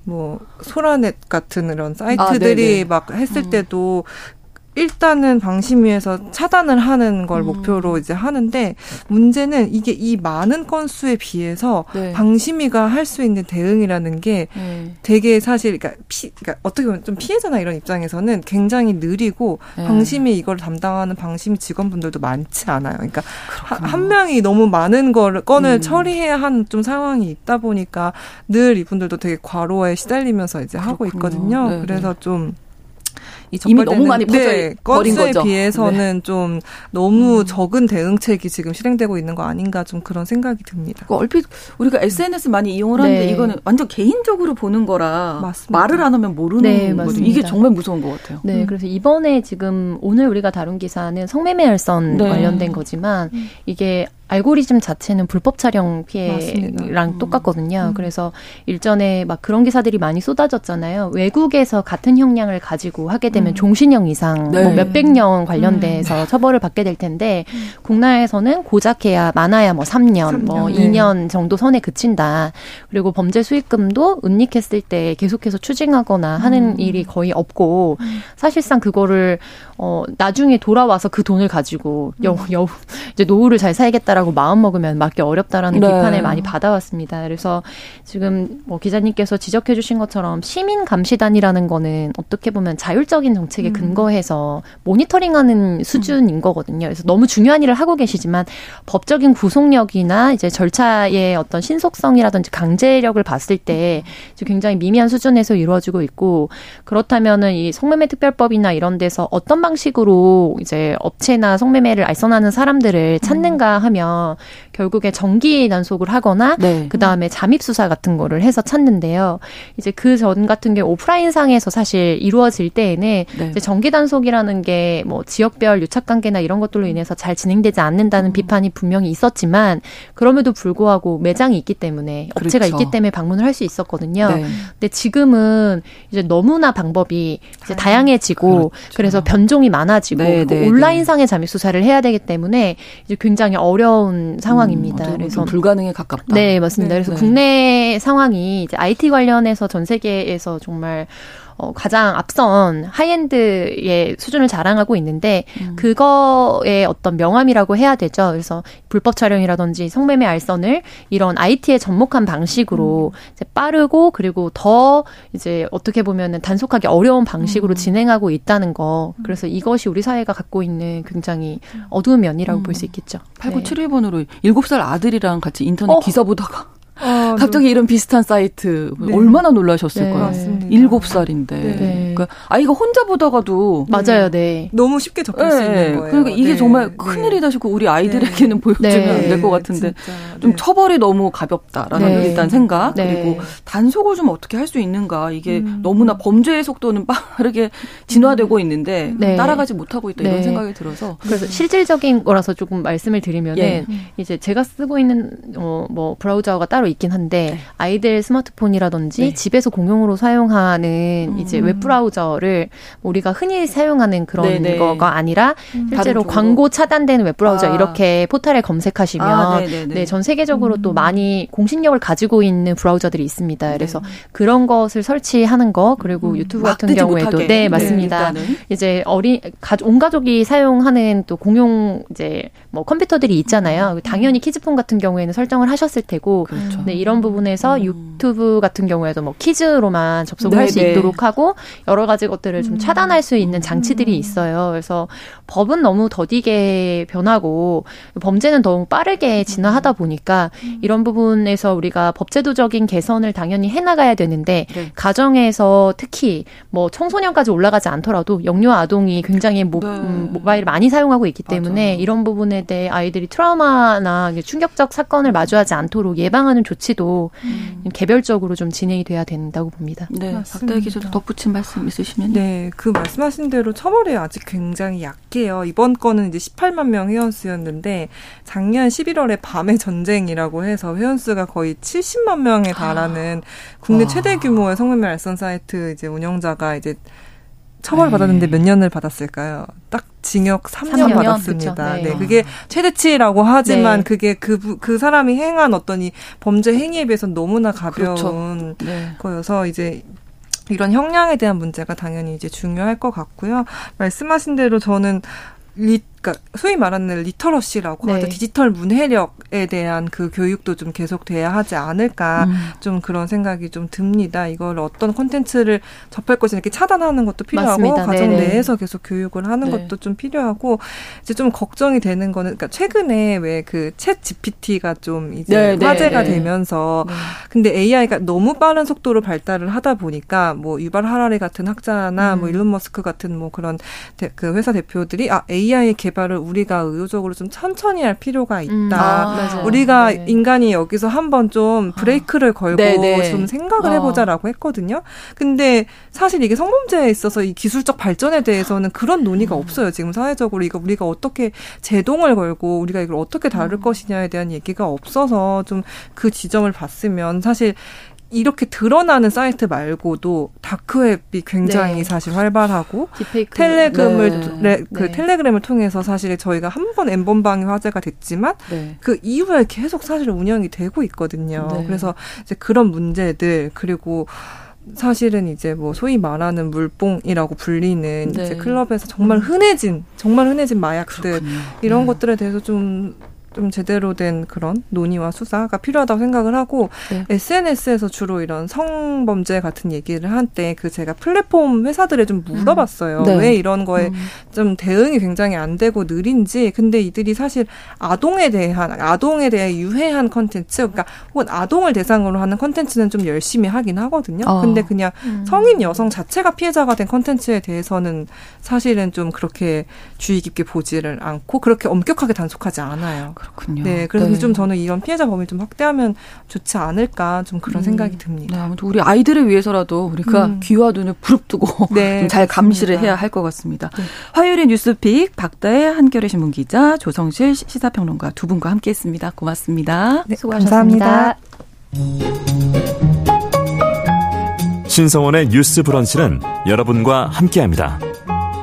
뭐 소라넷 같은 이런 사이트들이 아, 막 했을 때도 일단은 방심위에서 차단을 하는 걸 음. 목표로 이제 하는데 문제는 이게 이 많은 건수에 비해서 네. 방심위가 할 수 있는 대응이라는 게 네. 되게 사실 그러니까, 피, 그러니까 어떻게 보면 좀 피해자나 이런 입장에서는 굉장히 느리고 네. 방심위 이걸 담당하는 방심위 직원분들도 많지 않아요. 그러니까 하, 한 명이 너무 많은 걸, 건을 음. 처리해야 하는 좀 상황이 있다 보니까 늘 이분들도 되게 과로에 시달리면서 이제 그렇군요. 하고 있거든요. 네, 그래서 네. 좀 이미 너무 많이 네, 퍼져버린 거죠. 건수에 비해서는 네. 좀 너무 음. 적은 대응책이 지금 실행되고 있는 거 아닌가 좀 그런 생각이 듭니다. 그러니까 얼핏 우리가 에스엔에스 많이 이용을 네. 하는데 이거는 완전 개인적으로 보는 거라 맞습니다. 말을 안 하면 모르는 네, 거죠. 이게 정말 무서운 것 같아요. 네, 음. 그래서 이번에 지금 오늘 우리가 다룬 기사는 성매매 알선 네. 관련된 거지만 음. 이게 알고리즘 자체는 불법 촬영 피해랑 음. 똑같거든요. 음. 그래서 일전에 막 그런 기사들이 많이 쏟아졌잖아요. 외국에서 같은 형량을 가지고 하게 되면 음. 종신형 이상 네. 뭐 몇백 년 관련돼서 음. 처벌을 받게 될 텐데 음. 국내에서는 고작해야 많아야 뭐 삼 년, 삼 년 뭐 네. 이 년 정도 선에 그친다. 그리고 범죄 수익금도 은닉했을 때 계속해서 추징하거나 하는 음. 일이 거의 없고 음. 사실상 그거를 어, 나중에 돌아와서 그 돈을 가지고 음. 여, 여, 이제 노후를 잘 살겠다 라고 마음먹으면 막기 어렵다라는 네. 비판을 많이 받아왔습니다. 그래서 지금 뭐 기자님께서 지적해 주신 것처럼 시민감시단이라는 거는 어떻게 보면 자율적인 정책에 음. 근거해서 모니터링하는 수준인 음. 거거든요. 그래서 너무 중요한 일을 하고 계시지만 법적인 구속력이나 이제 절차의 어떤 신속성이라든지 강제력을 봤을 때 굉장히 미미한 수준에서 이루어지고 있고 그렇다면은 이 성매매 특별법이나 이런 데서 어떤 방식으로 이제 업체나 성매매를 알선하는 사람들을 찾는가 하면 결국에 정기 단속을 하거나 네. 그다음에 잠입 수사 같은 거를 해서 찾는데요. 이제 그 전 같은 경우 오프라인 상에서 사실 이루어질 때에는 네. 이제 정기 단속이라는 게 뭐 지역별 유착 관계나 이런 것들로 인해서 잘 진행되지 않는다는 음. 비판이 분명히 있었지만 그럼에도 불구하고 매장이 있기 때문에 업체가 그렇죠. 있기 때문에 방문을 할 수 있었거든요. 네. 근데 지금은 이제 너무나 방법이 이제 다양해지고 그렇죠. 그래서 변종이 많아지고 네, 네, 온라인 네. 상의 잠입 수사를 해야 되기 때문에 이제 굉장히 어려 어려운 상황입니다. 음, 그래서 불가능에 가깝다. 네, 맞습니다. 네, 그래서 네. 국내 상황이 이제 아이티 관련해서 전 세계에서 정말 어, 가장 앞선 하이엔드의 수준을 자랑하고 있는데 음. 그거의 어떤 명암이라고 해야 되죠. 그래서 불법 촬영이라든지 성매매 알선을 이런 아이티에 접목한 방식으로 음. 이제 빠르고 그리고 더 이제 어떻게 보면은 단속하기 어려운 방식으로 음. 진행하고 있다는 거. 그래서 이것이 우리 사회가 갖고 있는 굉장히 어두운 면이라고 음. 볼 수 있겠죠. 팔구칠일 번으로 네. 일곱 살 아들이랑 같이 인터넷 어. 기사 보다가 아, 갑자기 네. 이런 비슷한 사이트 네. 얼마나 놀라셨을 네. 거예요. 맞습니다. 일곱 살인데. 네. 그러니까 아이가 혼자 보다가도 맞아요, 네. 너무 쉽게 접할 네. 수 있는 거예요. 그러니까 이게 네. 정말 큰일이다 싶고 우리 아이들에게는 네. 보여주면 네. 안 될 것 같은데 진짜. 좀 네. 처벌이 너무 가볍다라는 네. 일단 생각 네. 그리고 단속을 좀 어떻게 할 수 있는가 이게 음. 너무나 범죄의 속도는 빠르게 진화되고 있는데 네. 따라가지 못하고 있다 네. 이런 생각이 들어서 그래서 실질적인 거라서 조금 말씀을 드리면은 예. 이제 제가 쓰고 있는 어, 뭐 브라우저가 따로 있긴 한데 네. 아이들 스마트폰이라든지 네. 집에서 공용으로 사용하는 음. 이제 웹 브라우저를 우리가 흔히 사용하는 그런 네네. 거가 아니라 음. 실제로 광고 차단되는 웹 브라우저 아. 이렇게 포털에 검색하시면 아, 네, 전 세계적으로 음. 또 많이 공신력을 가지고 있는 브라우저들이 있습니다. 네. 그래서 그런 것을 설치하는 거 그리고 음. 유튜브 같은 경우에도 네, 네 맞습니다. 네, 이제 어린 가족, 온 가족이 사용하는 또 공용 이제 뭐 컴퓨터들이 있잖아요. 음. 당연히 키즈폰 같은 경우에는 설정을 하셨을 테고 그렇죠. 네, 이런 부분에서 음. 유튜브 같은 경우에도 뭐 키즈로만 접속을 할 수 있도록 하고 여러 가지 것들을 좀 음. 차단할 수 있는 장치들이 있어요. 그래서 법은 너무 더디게 변하고 범죄는 너무 빠르게 진화하다 보니까 음. 이런 부분에서 우리가 법제도적인 개선을 당연히 해나가야 되는데 네. 가정에서 특히 뭐 청소년까지 올라가지 않더라도 영유 아동이 굉장히 모, 네. 음, 모바일을 많이 사용하고 있기 때문에 맞아요. 이런 부분에 대해 아이들이 트라우마나 충격적 사건을 마주하지 않도록 예방하는 조치도 음. 개별적으로 좀 진행이 돼야 된다고 봅니다. 네, 박다해 기자도 덧붙인 말씀 있으시면 네, 그 말씀하신 대로 처벌이 아직 굉장히 약해요. 이번 건은 이제 십팔만 명 회원수였는데 작년 십일월에 밤의 전쟁이라고 해서 회원수가 거의 칠십만 명에 달하는 아. 국내 최대 규모의 성매매 알선 사이트 이제 운영자가 이제 처벌받았는데 몇 년을 받았을까요? 딱 징역 삼 년, 삼 년 받았습니다. 네. 네, 그게 최대치라고 하지만 네. 그게 그, 그 사람이 행한 어떤 이 범죄 행위에 비해서 너무나 가벼운 그렇죠. 네. 거여서 이제 이런 형량에 대한 문제가 당연히 이제 중요할 것 같고요. 말씀하신 대로 저는 리, 그러니까 소위 말하는 리터러시라고 네. 하죠. 디지털 문해력에 대한 그 교육도 좀 계속돼야 하지 않을까 음. 좀 그런 생각이 좀 듭니다. 이걸 어떤 콘텐츠를 접할 것인지 이렇게 차단하는 것도 필요하고 맞습니다. 가정 네네. 내에서 계속 교육을 하는 네. 것도 좀 필요하고 이제 좀 걱정이 되는 거는 그러니까 최근에 왜 그 챗 지피티가 좀 이제 네네. 화제가 네네. 되면서 네. 근데 에이아이가 너무 빠른 속도로 발달을 하다 보니까 뭐 유발 하라리 같은 학자나 음. 뭐 일론 머스크 같은 뭐 그런 대, 그 회사 대표들이 아 에이아이 개발 개발을 우리가 의도적으로 좀 천천히 할 필요가 있다. 음, 아, 우리가 네. 인간이 여기서 한번 좀 브레이크를 걸고 네, 네. 좀 생각을 해보자라고 했거든요. 근데 사실 이게 성범죄에 있어서 이 기술적 발전에 대해서는 그런 논의가 음. 없어요. 지금 사회적으로 이거 우리가 어떻게 제동을 걸고 우리가 이걸 어떻게 다룰 음. 것이냐에 대한 얘기가 없어서 좀 그 지점을 봤으면 사실 이렇게 드러나는 사이트 말고도 다크웹이 굉장히 네. 사실 활발하고 디페이크. 텔레그램을 네. 네. 그 텔레그램을 통해서 사실 저희가 한 번 엠번방이 화제가 됐지만 네. 그 이후에 계속 사실 운영이 되고 있거든요. 네. 그래서 이제 그런 문제들 그리고 사실은 이제 뭐 소위 말하는 물뽕이라고 불리는 네. 이제 클럽에서 정말 흔해진 정말 흔해진 마약들 그렇군요. 이런 네. 것들에 대해서 좀 좀 제대로 된 그런 논의와 수사가 필요하다고 생각을 하고 네. 에스엔에스에서 주로 이런 성범죄 같은 얘기를 할 때 그 제가 플랫폼 회사들에 좀 물어봤어요. 음. 네. 왜 이런 거에 음. 좀 대응이 굉장히 안 되고 느린지. 근데 이들이 사실 아동에 대한 아동에 대해 유해한 컨텐츠 그러니까 혹은 아동을 대상으로 하는 컨텐츠는 좀 열심히 하긴 하거든요. 어. 근데 그냥 음. 성인 여성 자체가 피해자가 된 컨텐츠에 대해서는 사실은 좀 그렇게 주의 깊게 보지를 않고 그렇게 엄격하게 단속하지 않아요. 그렇군요. 네, 그래서 네. 좀 저는 이런 피해자 범위를 좀 확대하면 좋지 않을까 좀 그런 음, 생각이 듭니다. 네, 아무튼 우리 아이들을 위해서라도 우리가 음. 귀와 눈을 부릅뜨고 네, 좀 잘 감시를 해야 할 것 같습니다. 네. 화요일의 뉴스픽 박다해 한겨레신문 기자 조성실 시사평론가 두 분과 함께했습니다. 고맙습니다. 네, 수고하셨습니다. 감사합니다. 신성원의 뉴스 브런치는 여러분과 함께합니다.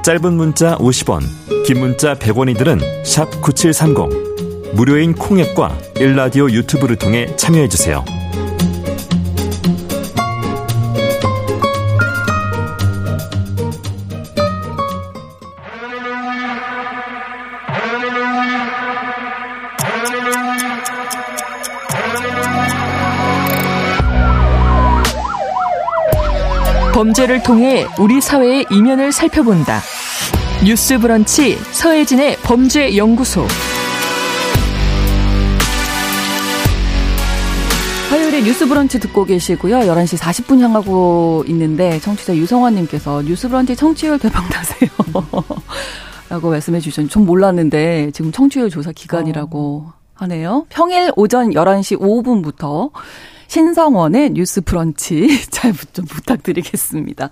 짧은 문자 오십 원, 긴 문자 백 원이들은 샵 구칠삼공. 무료인 콩앱과 일라디오 유튜브를 통해 참여해주세요. 범죄를 통해 우리 사회의 이면을 살펴본다. 뉴스 브런치 서혜진의 범죄연구소. 토요일 뉴스 브런치 듣고 계시고요. 열한 시 사십 분 향하고 있는데 청취자 유성환님께서 뉴스 브런치 청취율 대박 나세요. 라고 말씀해 주셨는데 전 몰랐는데 지금 청취율 조사 기간이라고 어. 하네요. 평일 오전 열한 시 오 분부터 신성원의 뉴스 브런치 잘 좀 부탁드리겠습니다.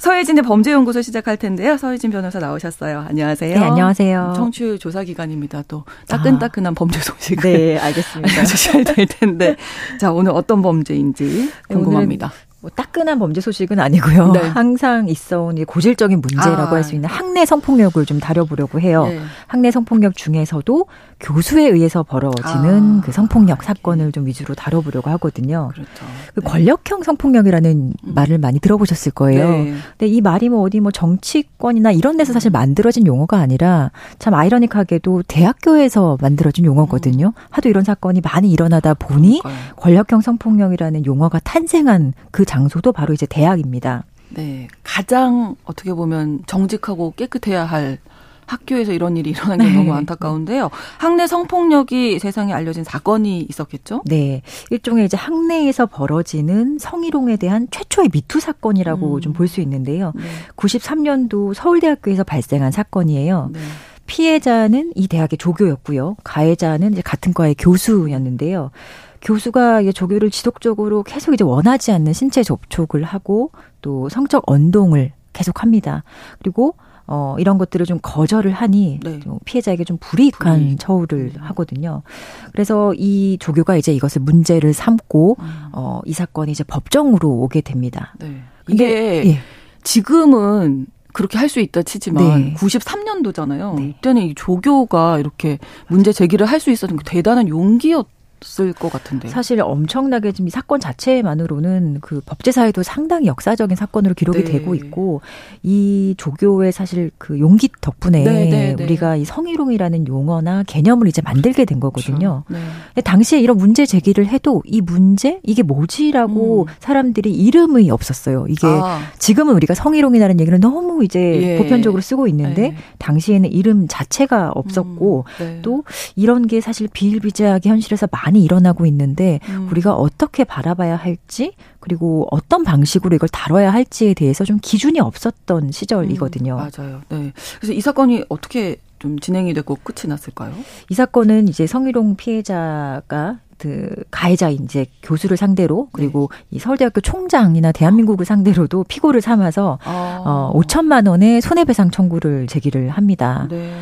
서혜진의 범죄연구소 시작할 텐데요. 서혜진 변호사 나오셨어요. 안녕하세요. 네, 안녕하세요. 청취율 조사 기간입니다. 또 따끈따끈한 아, 범죄 소식을 네, 알겠습니다. 알려주셔야 될 텐데. 자, 오늘 어떤 범죄인지 궁금합니다. 뭐 따끈한 범죄 소식은 아니고요. 네. 항상 있어온 고질적인 문제라고 아, 할 수 있는 학내 성폭력을 좀 다뤄보려고 해요. 네. 학내 성폭력 중에서도 교수에 의해서 벌어지는 아, 그 성폭력 사건을 좀 위주로 다뤄보려고 하거든요. 그렇죠. 그 권력형 성폭력이라는 음. 말을 많이 들어보셨을 거예요. 네. 근데 이 말이 뭐 어디 뭐 정치권이나 이런 데서 사실 만들어진 용어가 아니라 참 아이러니하게도 대학교에서 만들어진 용어거든요. 음. 하도 이런 사건이 많이 일어나다 보니 그러니까요. 권력형 성폭력이라는 용어가 탄생한 그 장소도 바로 이제 대학입니다. 네, 가장 어떻게 보면 정직하고 깨끗해야 할 학교에서 이런 일이 일어나는 게 네. 너무 안타까운데요. 학내 성폭력이 세상에 알려진 사건이 있었겠죠? 네. 일종의 이제 학내에서 벌어지는 성희롱에 대한 최초의 미투 사건이라고 음. 좀 볼 수 있는데요. 네. 구십삼 년도 서울대학교에서 발생한 사건이에요. 네. 피해자는 이 대학의 조교였고요. 가해자는 이제 같은 과의 교수였는데요. 교수가 조교를 지속적으로 계속 이제 원하지 않는 신체 접촉을 하고 또 성적 언동을 계속합니다. 그리고 어, 이런 것들을 좀 거절을 하니 네. 좀 피해자에게 좀 불이익한 불이익. 처우를 하거든요. 그래서 이 조교가 이제 이것을 문제를 삼고 음. 어, 이 사건이 이제 법정으로 오게 됩니다. 네. 이게 근데, 예. 지금은 그렇게 할 수 있다 치지만 네. 구십삼 년도잖아요. 네. 그때는 이 조교가 이렇게 문제 제기를 할 수 있었던 게 대단한 용기였. 쓸 것 같은데. 사실 엄청나게 지금 이 사건 자체만으로는 그 법제사에도 상당히 역사적인 사건으로 기록이 네. 되고 있고 이 조교의 사실 그 용기 덕분에 네, 네, 네. 우리가 이 성희롱이라는 용어나 개념을 이제 만들게 된 거거든요. 그렇죠. 네. 근데 당시에 이런 문제 제기를 해도 이 문제 이게 뭐지라고 음. 사람들이 이름이 없었어요. 이게 아. 지금은 우리가 성희롱이라는 얘기를 너무 이제 예. 보편적으로 쓰고 있는데 예. 당시에는 이름 자체가 없었고 음. 네. 또 이런 게 사실 비일비재하게 현실에서 많이 많이 일어나고 있는데 음. 우리가 어떻게 바라봐야 할지 그리고 어떤 방식으로 이걸 다뤄야 할지에 대해서 좀 기준이 없었던 시절이거든요. 음, 맞아요. 네. 그래서 이 사건이 어떻게 좀 진행이 됐고 끝이 났을까요? 이 사건은 이제 성희롱 피해자가 그 가해자인 이제 교수를 상대로 그리고 네. 이 서울대학교 총장이나 대한민국을 상대로도 피고를 삼아서 아. 어, 오천만 원의 손해배상 청구를 제기를 합니다. 네.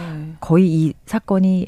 거의 이 사건이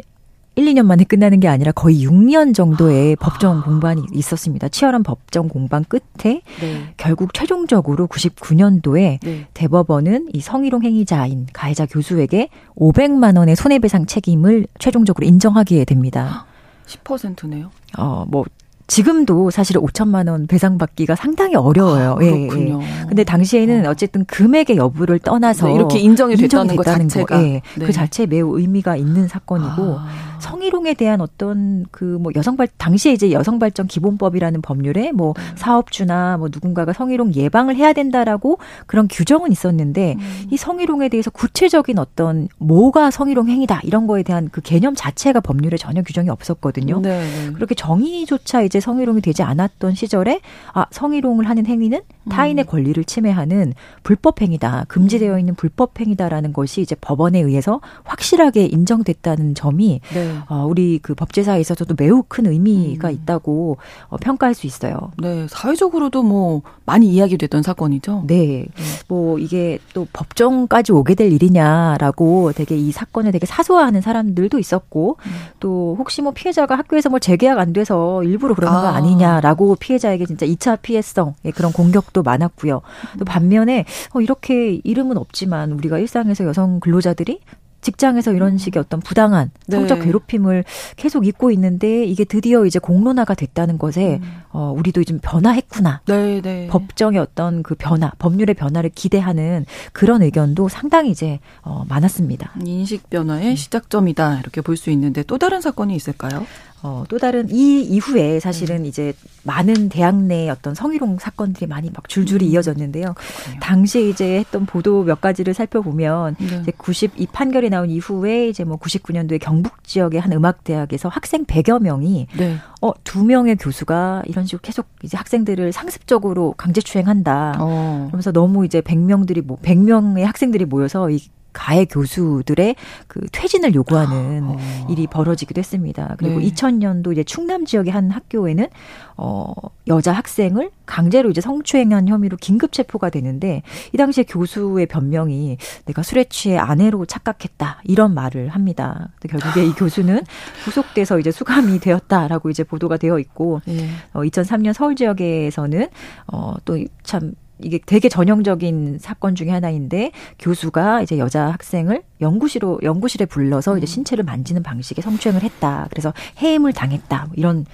일, 이 년 만에 끝나는 게 아니라 거의 육 년 정도의 아, 법정 공방이 있었습니다. 치열한 법정 공방 끝에 네. 결국 최종적으로 구십구 년도에 네. 대법원은 이 성희롱 행위자인 가해자 교수에게 오백만 원의 손해배상 책임을 최종적으로 인정하게 됩니다. 십 퍼센트네요. 어, 뭐. 지금도 사실 오천만 원 배상받기가 상당히 어려워요. 아, 그렇군요. 예, 예. 근데 당시에는 어쨌든 금액의 여부를 떠나서 네, 이렇게 인정이 됐다는, 됐다는 것 자체가. 거, 예. 네. 그 자체에 매우 의미가 있는 사건이고 아. 성희롱에 대한 어떤 그 뭐 여성발 당시에 이제 여성발전 기본법이라는 법률에 뭐 음. 사업주나 뭐 누군가가 성희롱 예방을 해야 된다라고 그런 규정은 있었는데 음. 이 성희롱에 대해서 구체적인 어떤 뭐가 성희롱 행위다 이런 거에 대한 그 개념 자체가 법률에 전혀 규정이 없었거든요. 네. 그렇게 정의조차 이제 성희롱이 되지 않았던 시절에 아, 성희롱을 하는 행위는 타인의 권리를 침해하는 불법행위다. 금지되어 있는 불법행위다라는 것이 이제 법원에 의해서 확실하게 인정됐다는 점이 네. 어, 우리 그 법제사에 있어서도 매우 큰 의미가 음. 있다고 어, 평가할 수 있어요. 네. 사회적으로도 뭐 많이 이야기됐던 사건이죠. 네. 음. 뭐 이게 또 법정까지 오게 될 일이냐라고 되게 이 사건을 되게 사소화하는 사람들도 있었고 음. 또 혹시 뭐 피해자가 학교에서 뭐 재계약 안 돼서 일부러 그런 거 아. 아니냐라고 피해자에게 진짜 이 차 피해성 그런 공격도 많았고요. 또 반면에 어, 이렇게 이름은 없지만 우리가 일상에서 여성 근로자들이 직장에서 이런 식의 어떤 부당한 성적 네. 괴롭힘을 계속 잊고 있는데 이게 드디어 이제 공론화가 됐다는 것에 음. 어, 우리도 좀 변화했구나. 네, 네. 법정의 어떤 그 변화, 법률의 변화를 기대하는 그런 의견도 상당히 이제 어, 많았습니다. 인식 변화의 시작점이다 이렇게 볼 수 있는데 또 다른 사건이 있을까요? 어, 또 다른 이 이후에 사실은 음. 이제 많은 대학 내 어떤 성희롱 사건들이 많이 막 줄줄이 음. 이어졌는데요. 그렇군요. 당시에 이제 했던 보도 몇 가지를 살펴보면 네. 이제 구십이 판결이 나온 이후에 이제 뭐 구십구 년도에 경북 지역의 한 음악 대학에서 학생 백여 명이 네. 어, 두 명의 교수가 이런 식으로 계속 이제 학생들을 상습적으로 강제 추행한다. 어. 그러면서 너무 이제 백 명들이 뭐 백 명의 학생들이 모여서 이 가해 교수들의 그 퇴진을 요구하는 어. 일이 벌어지기도 했습니다. 그리고 네. 이천 년도 이제 충남 지역의 한 학교에는 어, 여자 학생을 강제로 이제 성추행한 혐의로 긴급 체포가 되는데 이 당시에 교수의 변명이 내가 술에 취해 아내로 착각했다 이런 말을 합니다. 결국에 이 교수는 구속돼서 이제 수감이 되었다라고 이제 보도가 되어 있고 네. 어, 이천삼 년 서울 지역에서는 어, 또 참. 이게 되게 전형적인 사건 중에 하나인데 교수가 이제 여자 학생을 연구실로 연구실에 불러서 이제 신체를 만지는 방식의 성추행을 했다. 그래서 해임을 당했다. 이런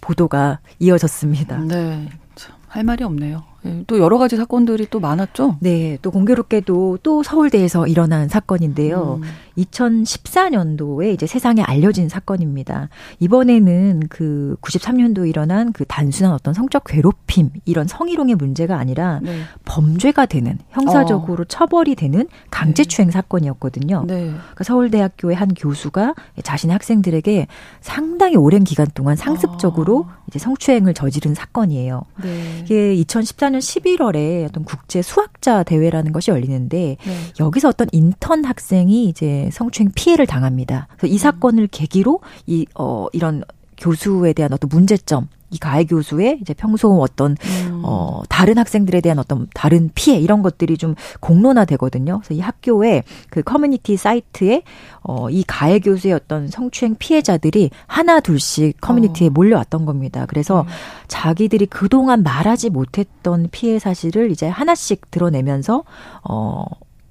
보도가 이어졌습니다. 네, 참 할 말이 없네요. 또 여러 가지 사건들이 또 많았죠? 네. 또 공교롭게도 또 서울대에서 일어난 사건인데요. 음. 이천십사 년도에 이제 세상에 알려진 사건입니다. 이번에는 그 구십삼 년도에 일어난 그 단순한 어떤 성적 괴롭힘, 이런 성희롱의 문제가 아니라 네. 범죄가 되는, 형사적으로 어. 처벌이 되는 강제추행 네. 사건이었거든요. 네. 그러니까 서울대학교의 한 교수가 자신의 학생들에게 상당히 오랜 기간 동안 상습적으로 어. 이제 성추행을 저지른 사건이에요. 네. 이게 이천십사 년 십일월에 어떤 국제 수학자 대회라는 것이 열리는데 네. 여기서 어떤 인턴 학생이 이제 성추행 피해를 당합니다. 그래서 이 사건을 계기로 이 어 이런 교수에 대한 어떤 문제점, 이 가해 교수의 이제 평소 어떤 음. 어 다른 학생들에 대한 어떤 다른 피해 이런 것들이 좀 공론화되거든요. 그래서 이 학교의 그 커뮤니티 사이트에 어 이 가해 교수의 어떤 성추행 피해자들이 하나 둘씩 커뮤니티에 어. 몰려왔던 겁니다. 그래서 음. 자기들이 그동안 말하지 못했던 피해 사실을 이제 하나씩 드러내면서 어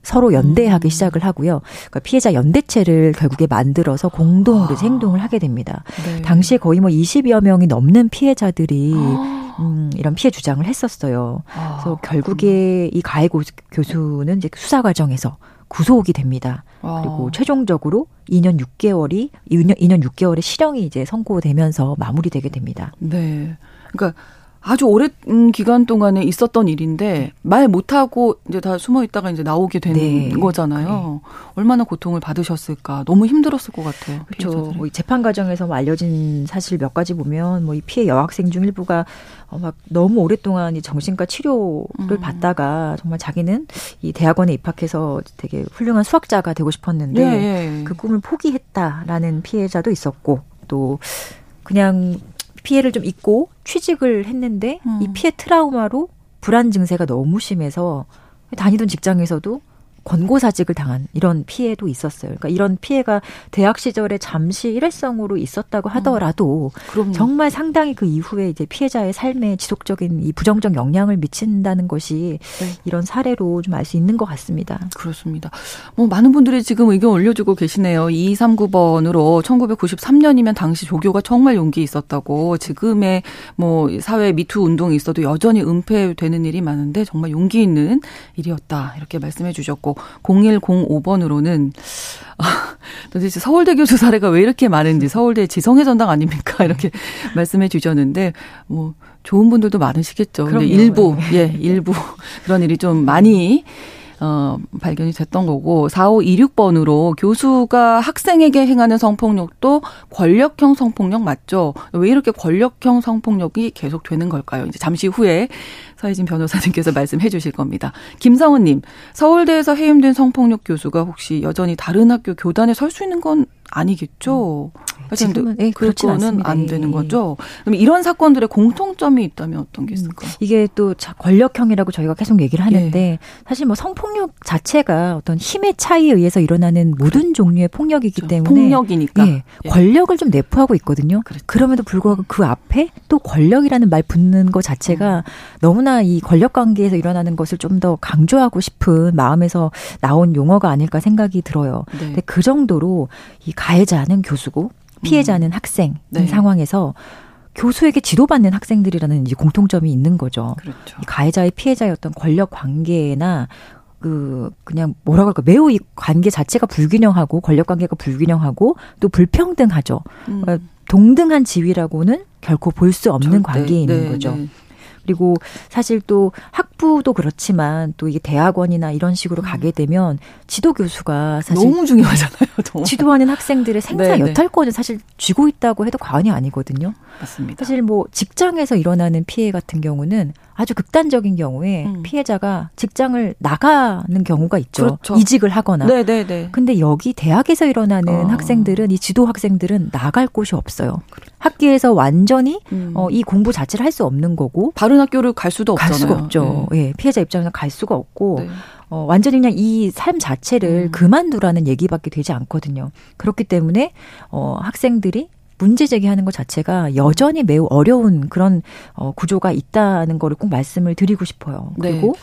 서로 연대하기 음. 시작을 하고요. 그러니까 피해자 연대체를 결국에 만들어서 공동으로 아. 행동을 하게 됩니다. 네. 당시에 거의 뭐 이십여 명이 넘는 피해자들이 아. 음, 이런 피해 주장을 했었어요. 아. 그래서 결국에 이 가해 교수는 이제 수사 과정에서 구속이 됩니다. 아. 그리고 최종적으로 이 년 육 개월이 이 년, 이 년 육 개월의 실형이 이제 선고되면서 마무리되게 됩니다. 네. 그러니까 아주 오랜 기간 동안에 있었던 일인데 말 못하고 이제 다 숨어 있다가 이제 나오게 되는 네. 거잖아요. 네. 얼마나 고통을 받으셨을까. 너무 힘들었을 것 같아요. 그렇죠. 뭐 재판 과정에서 뭐 알려진 사실 몇 가지 보면 뭐 이 피해 여학생 중 일부가 어 막 너무 오랫동안 이 정신과 치료를 음. 받다가 정말 자기는 이 대학원에 입학해서 되게 훌륭한 수학자가 되고 싶었는데 예, 예. 그 꿈을 포기했다라는 피해자도 있었고 또 그냥 피해를 좀 잊고 취직을 했는데 음. 이 피해 트라우마로 불안 증세가 너무 심해서 다니던 직장에서도 권고사직을 당한 이런 피해도 있었어요. 그러니까 이런 피해가 대학 시절에 잠시 일회성으로 있었다고 하더라도 음. 정말 상당히 그 이후에 이제 피해자의 삶에 지속적인 이 부정적 영향을 미친다는 것이 네. 이런 사례로 좀 알 수 있는 것 같습니다. 그렇습니다. 뭐 많은 분들이 지금 의견 올려주고 계시네요. 이이삼구 번으로 천구백구십삼 년이면 당시 조교가 정말 용기 있었다고 지금의 뭐 사회 미투 운동이 있어도 여전히 은폐되는 일이 많은데 정말 용기 있는 일이었다 이렇게 말씀해 주셨고 공일공오 번으로는 아, 도대체 서울대 교수 사례가 왜 이렇게 많은지 서울대 지성의 전당 아닙니까? 이렇게 말씀해 주셨는데 뭐 좋은 분들도 많으시겠죠. 근데 일부 예, 일부 그런 일이 좀 많이 어, 발견이 됐던 거고 사오이육 번으로 교수가 학생에게 행하는 성폭력도 권력형 성폭력 맞죠? 왜 이렇게 권력형 성폭력이 계속 되는 걸까요? 이제 잠시 후에 서혜진 변호사님께서 말씀해 주실 겁니다. 김상훈님, 서울대에서 해임된 성폭력 교수가 혹시 여전히 다른 학교 교단에 설 수 있는 건 아니겠죠? 음. 지금은 네, 그렇지 않습니다. 안 되는 거죠. 그럼 이런 사건들의 공통점이 있다면 어떤 게 있을까? 음, 이게 또 권력형이라고 저희가 계속 얘기를 하는데 예. 사실 뭐 성폭력 자체가 어떤 힘의 차이에 의해서 일어나는 모든 종류의 폭력이기 그렇죠. 때문에 폭력이니까 예, 예. 권력을 좀 내포하고 있거든요. 그렇죠. 그럼에도 불구하고 그 앞에 또 권력이라는 말 붙는 것 자체가 음. 너무나 이 권력 관계에서 일어나는 것을 좀 더 강조하고 싶은 마음에서 나온 용어가 아닐까 생각이 들어요. 네. 근데 그 정도로 이 가해자는 교수고 피해자는 음. 학생인 네. 상황에서 교수에게 지도받는 학생들이라는 이제 공통점이 있는 거죠. 그렇죠. 이 가해자의 피해자의 어떤 권력 관계나 그 그냥 뭐라고 할까 매우 이 관계 자체가 불균형하고 권력 관계가 불균형하고 또 불평등하죠. 음. 그러니까 동등한 지위라고는 결코 볼 수 없는 절대. 관계에 있는 네, 거죠. 네. 그리고 사실 또 학부도 그렇지만 또 이게 대학원이나 이런 식으로 음. 가게 되면 지도 교수가 사실 너무 중요하잖아요. 정말. 지도하는 학생들의 생사 여탈권을 사실 쥐고 있다고 해도 과언이 아니거든요. 맞습니다. 사실 뭐 직장에서 일어나는 피해 같은 경우는 아주 극단적인 경우에 음. 피해자가 직장을 나가는 경우가 있죠. 그렇죠. 이직을 하거나. 네네네. 근데 여기 대학에서 일어나는 어. 학생들은 이 지도 학생들은 나갈 곳이 없어요. 그렇죠. 학교에서 완전히 음. 어, 이 공부 자체를 할 수 없는 거고. 다른 학교를 갈 수도 없잖아요. 갈 수가 없죠. 네. 예, 피해자 입장에서는 갈 수가 없고. 네. 어, 완전히 그냥 이 삶 자체를 음. 그만두라는 얘기밖에 되지 않거든요. 그렇기 때문에 어, 학생들이 문제 제기하는 것 자체가 여전히 매우 어려운 그런 어, 구조가 있다는 거를 꼭 말씀을 드리고 싶어요. 그리고 네.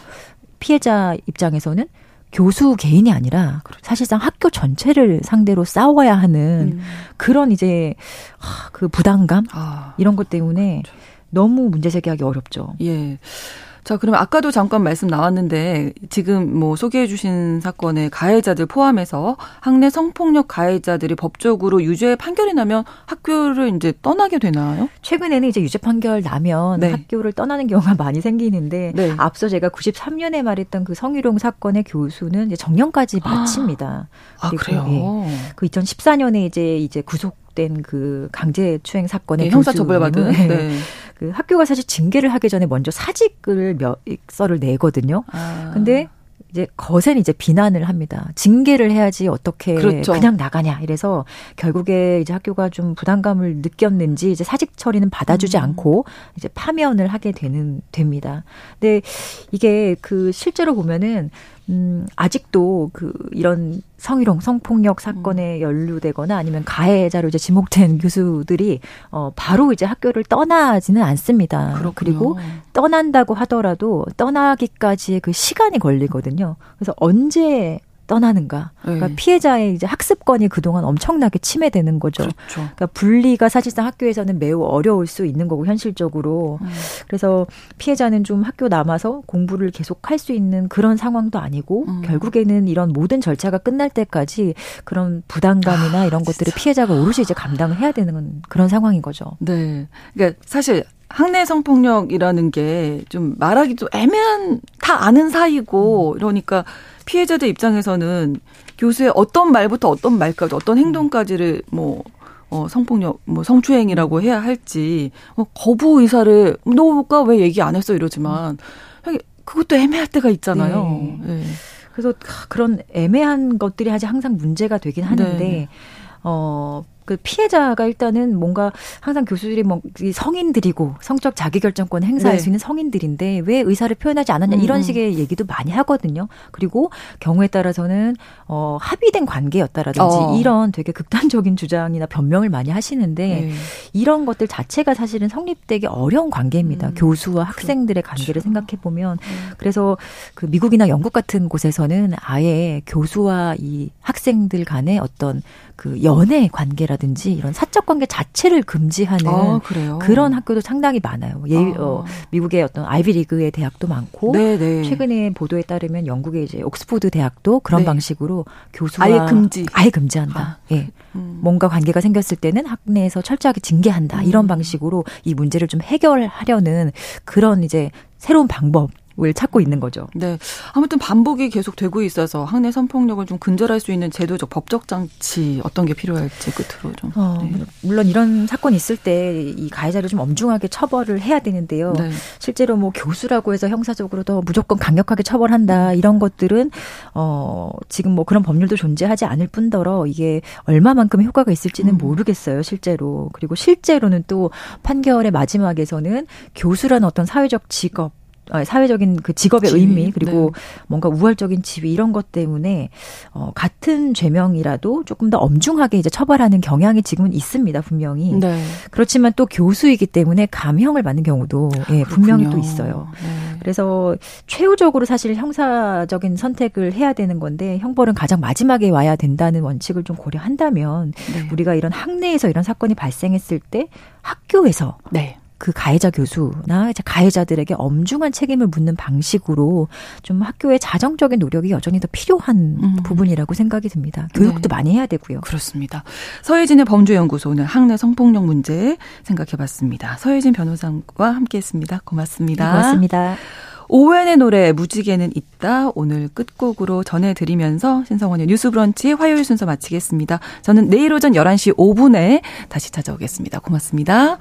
피해자 입장에서는 교수 개인이 아니라 그렇죠. 사실상 학교 전체를 상대로 싸워야 하는 음. 그런 이제 하, 그 부담감 아, 이런 것 때문에 그렇죠. 너무 문제 제기하기 어렵죠. 예. 자, 그러면 아까도 잠깐 말씀 나왔는데 지금 뭐 소개해 주신 사건의 가해자들 포함해서 학내 성폭력 가해자들이 법적으로 유죄 판결이 나면 학교를 이제 떠나게 되나요? 최근에는 이제 유죄 판결 나면 네. 학교를 떠나는 경우가 많이 생기는데 네. 앞서 제가 구십삼 년에 말했던 그 성희롱 사건의 교수는 이제 정년까지 마칩니다. 아, 아 그래요? 네. 그 이천십사 년에 이제 이제 구속된 그 강제추행 사건의 네, 형사처벌받은 네. 네. 그 학교가 사실 징계를 하기 전에 먼저 사직을 면서를 내거든요. 아. 근데 이제 거센 이제 비난을 합니다. 징계를 해야지 어떻게 그렇죠. 그냥 나가냐. 이래서 결국에 이제 학교가 좀 부담감을 느꼈는지 이제 사직 처리는 받아주지 음. 않고 이제 파면을 하게 되는 됩니다. 근데 이게 그 실제로 보면은 음, 아직도 그 이런 성희롱, 성폭력 사건에 연루되거나 아니면 가해자로 이제 지목된 교수들이 어, 바로 이제 학교를 떠나지는 않습니다. 그렇군요. 그리고 떠난다고 하더라도 떠나기까지의 그 시간이 걸리거든요. 그래서 언제 떠나는가. 그러니까 네. 피해자의 이제 학습권이 그동안 엄청나게 침해되는 거죠. 그렇죠. 그러니까 분리가 사실상 학교에서는 매우 어려울 수 있는 거고 현실적으로. 음. 그래서 피해자는 좀 학교 남아서 공부를 계속할 수 있는 그런 상황도 아니고 음. 결국에는 이런 모든 절차가 끝날 때까지 그런 부담감이나 아, 이런 것들을 진짜. 피해자가 오롯이 이제 감당을 해야 되는 그런 상황인 거죠. 네. 그러니까 사실 학내 성폭력이라는 게 좀 말하기도 애매한 다 아는 사이고 음. 이러니까 피해자들 입장에서는 교수의 어떤 말부터 어떤 말까지 어떤 행동까지를 뭐 어, 성폭력, 뭐 성추행이라고 해야 할지 어, 거부 의사를 너가 왜 얘기 안 했어 이러지만 그것도 애매할 때가 있잖아요. 네. 네. 그래서 그런 애매한 것들이 아직 항상 문제가 되긴 하는데 네. 어. 그 피해자가 일단은 뭔가 항상 교수들이 뭐 성인들이고 성적 자기결정권 행사할 네. 수 있는 성인들인데 왜 의사를 표현하지 않았냐 이런 음. 식의 얘기도 많이 하거든요. 그리고 경우에 따라서는 어, 합의된 관계였다라든지 어. 이런 되게 극단적인 주장이나 변명을 많이 하시는데 네. 이런 것들 자체가 사실은 성립되기 어려운 관계입니다. 음. 교수와 학생들의 관계를 그렇죠. 생각해보면 음. 그래서 그 미국이나 영국 같은 곳에서는 아예 교수와 이 학생들 간의 어떤 그 연애 관계라든지 이런 사적 관계 자체를 금지하는 아, 그런 학교도 상당히 많아요. 예, 아. 어, 미국의 어떤 아이비리그의 대학도 많고 네네. 최근에 보도에 따르면 영국의 이제 옥스포드 대학도 그런 네. 방식으로 교수와 아예 금지, 아예 금지한다. 아, 예, 음. 뭔가 관계가 생겼을 때는 학내에서 철저하게 징계한다. 음. 이런 방식으로 이 문제를 좀 해결하려는 그런 이제 새로운 방법. 을 찾고 있는 거죠. 네, 아무튼 반복이 계속 되고 있어서 학내 성폭력을 좀 근절할 수 있는 제도적, 법적 장치 어떤 게 필요할지 끝으로 좀. 어, 네. 물론 이런 사건이 있을 때 이 가해자를 좀 엄중하게 처벌을 해야 되는데요. 네. 실제로 뭐 교수라고 해서 형사적으로도 무조건 강력하게 처벌한다 이런 것들은 어, 지금 뭐 그런 법률도 존재하지 않을 뿐더러 이게 얼마만큼 효과가 있을지는 음. 모르겠어요. 실제로. 그리고 실제로는 또 판결의 마지막에서는 교수란 어떤 사회적 직업 사회적인 그 직업의 지위, 의미 그리고 네. 뭔가 우월적인 지위 이런 것 때문에 어, 같은 죄명이라도 조금 더 엄중하게 이제 처벌하는 경향이 지금은 있습니다 분명히 네. 그렇지만 또 교수이기 때문에 감형을 받는 경우도 예, 분명히 또 있어요. 네. 그래서 최후적으로 사실 형사적인 선택을 해야 되는 건데 형벌은 가장 마지막에 와야 된다는 원칙을 좀 고려한다면 네. 우리가 이런 학내에서 이런 사건이 발생했을 때 학교에서 네. 그 가해자 교수나 이제 가해자들에게 엄중한 책임을 묻는 방식으로 좀 학교의 자정적인 노력이 여전히 더 필요한 음. 부분이라고 생각이 듭니다. 교육도 네. 많이 해야 되고요. 그렇습니다. 서혜진의 범죄연구소 오늘 학내 성폭력 문제 생각해봤습니다. 서혜진 변호사와 함께했습니다. 고맙습니다. 네, 고맙습니다. 오웬의 노래 무지개는 있다 오늘 끝곡으로 전해드리면서 신성원의 뉴스브런치 화요일 순서 마치겠습니다. 저는 내일 오전 열한 시 오 분에 다시 찾아오겠습니다. 고맙습니다.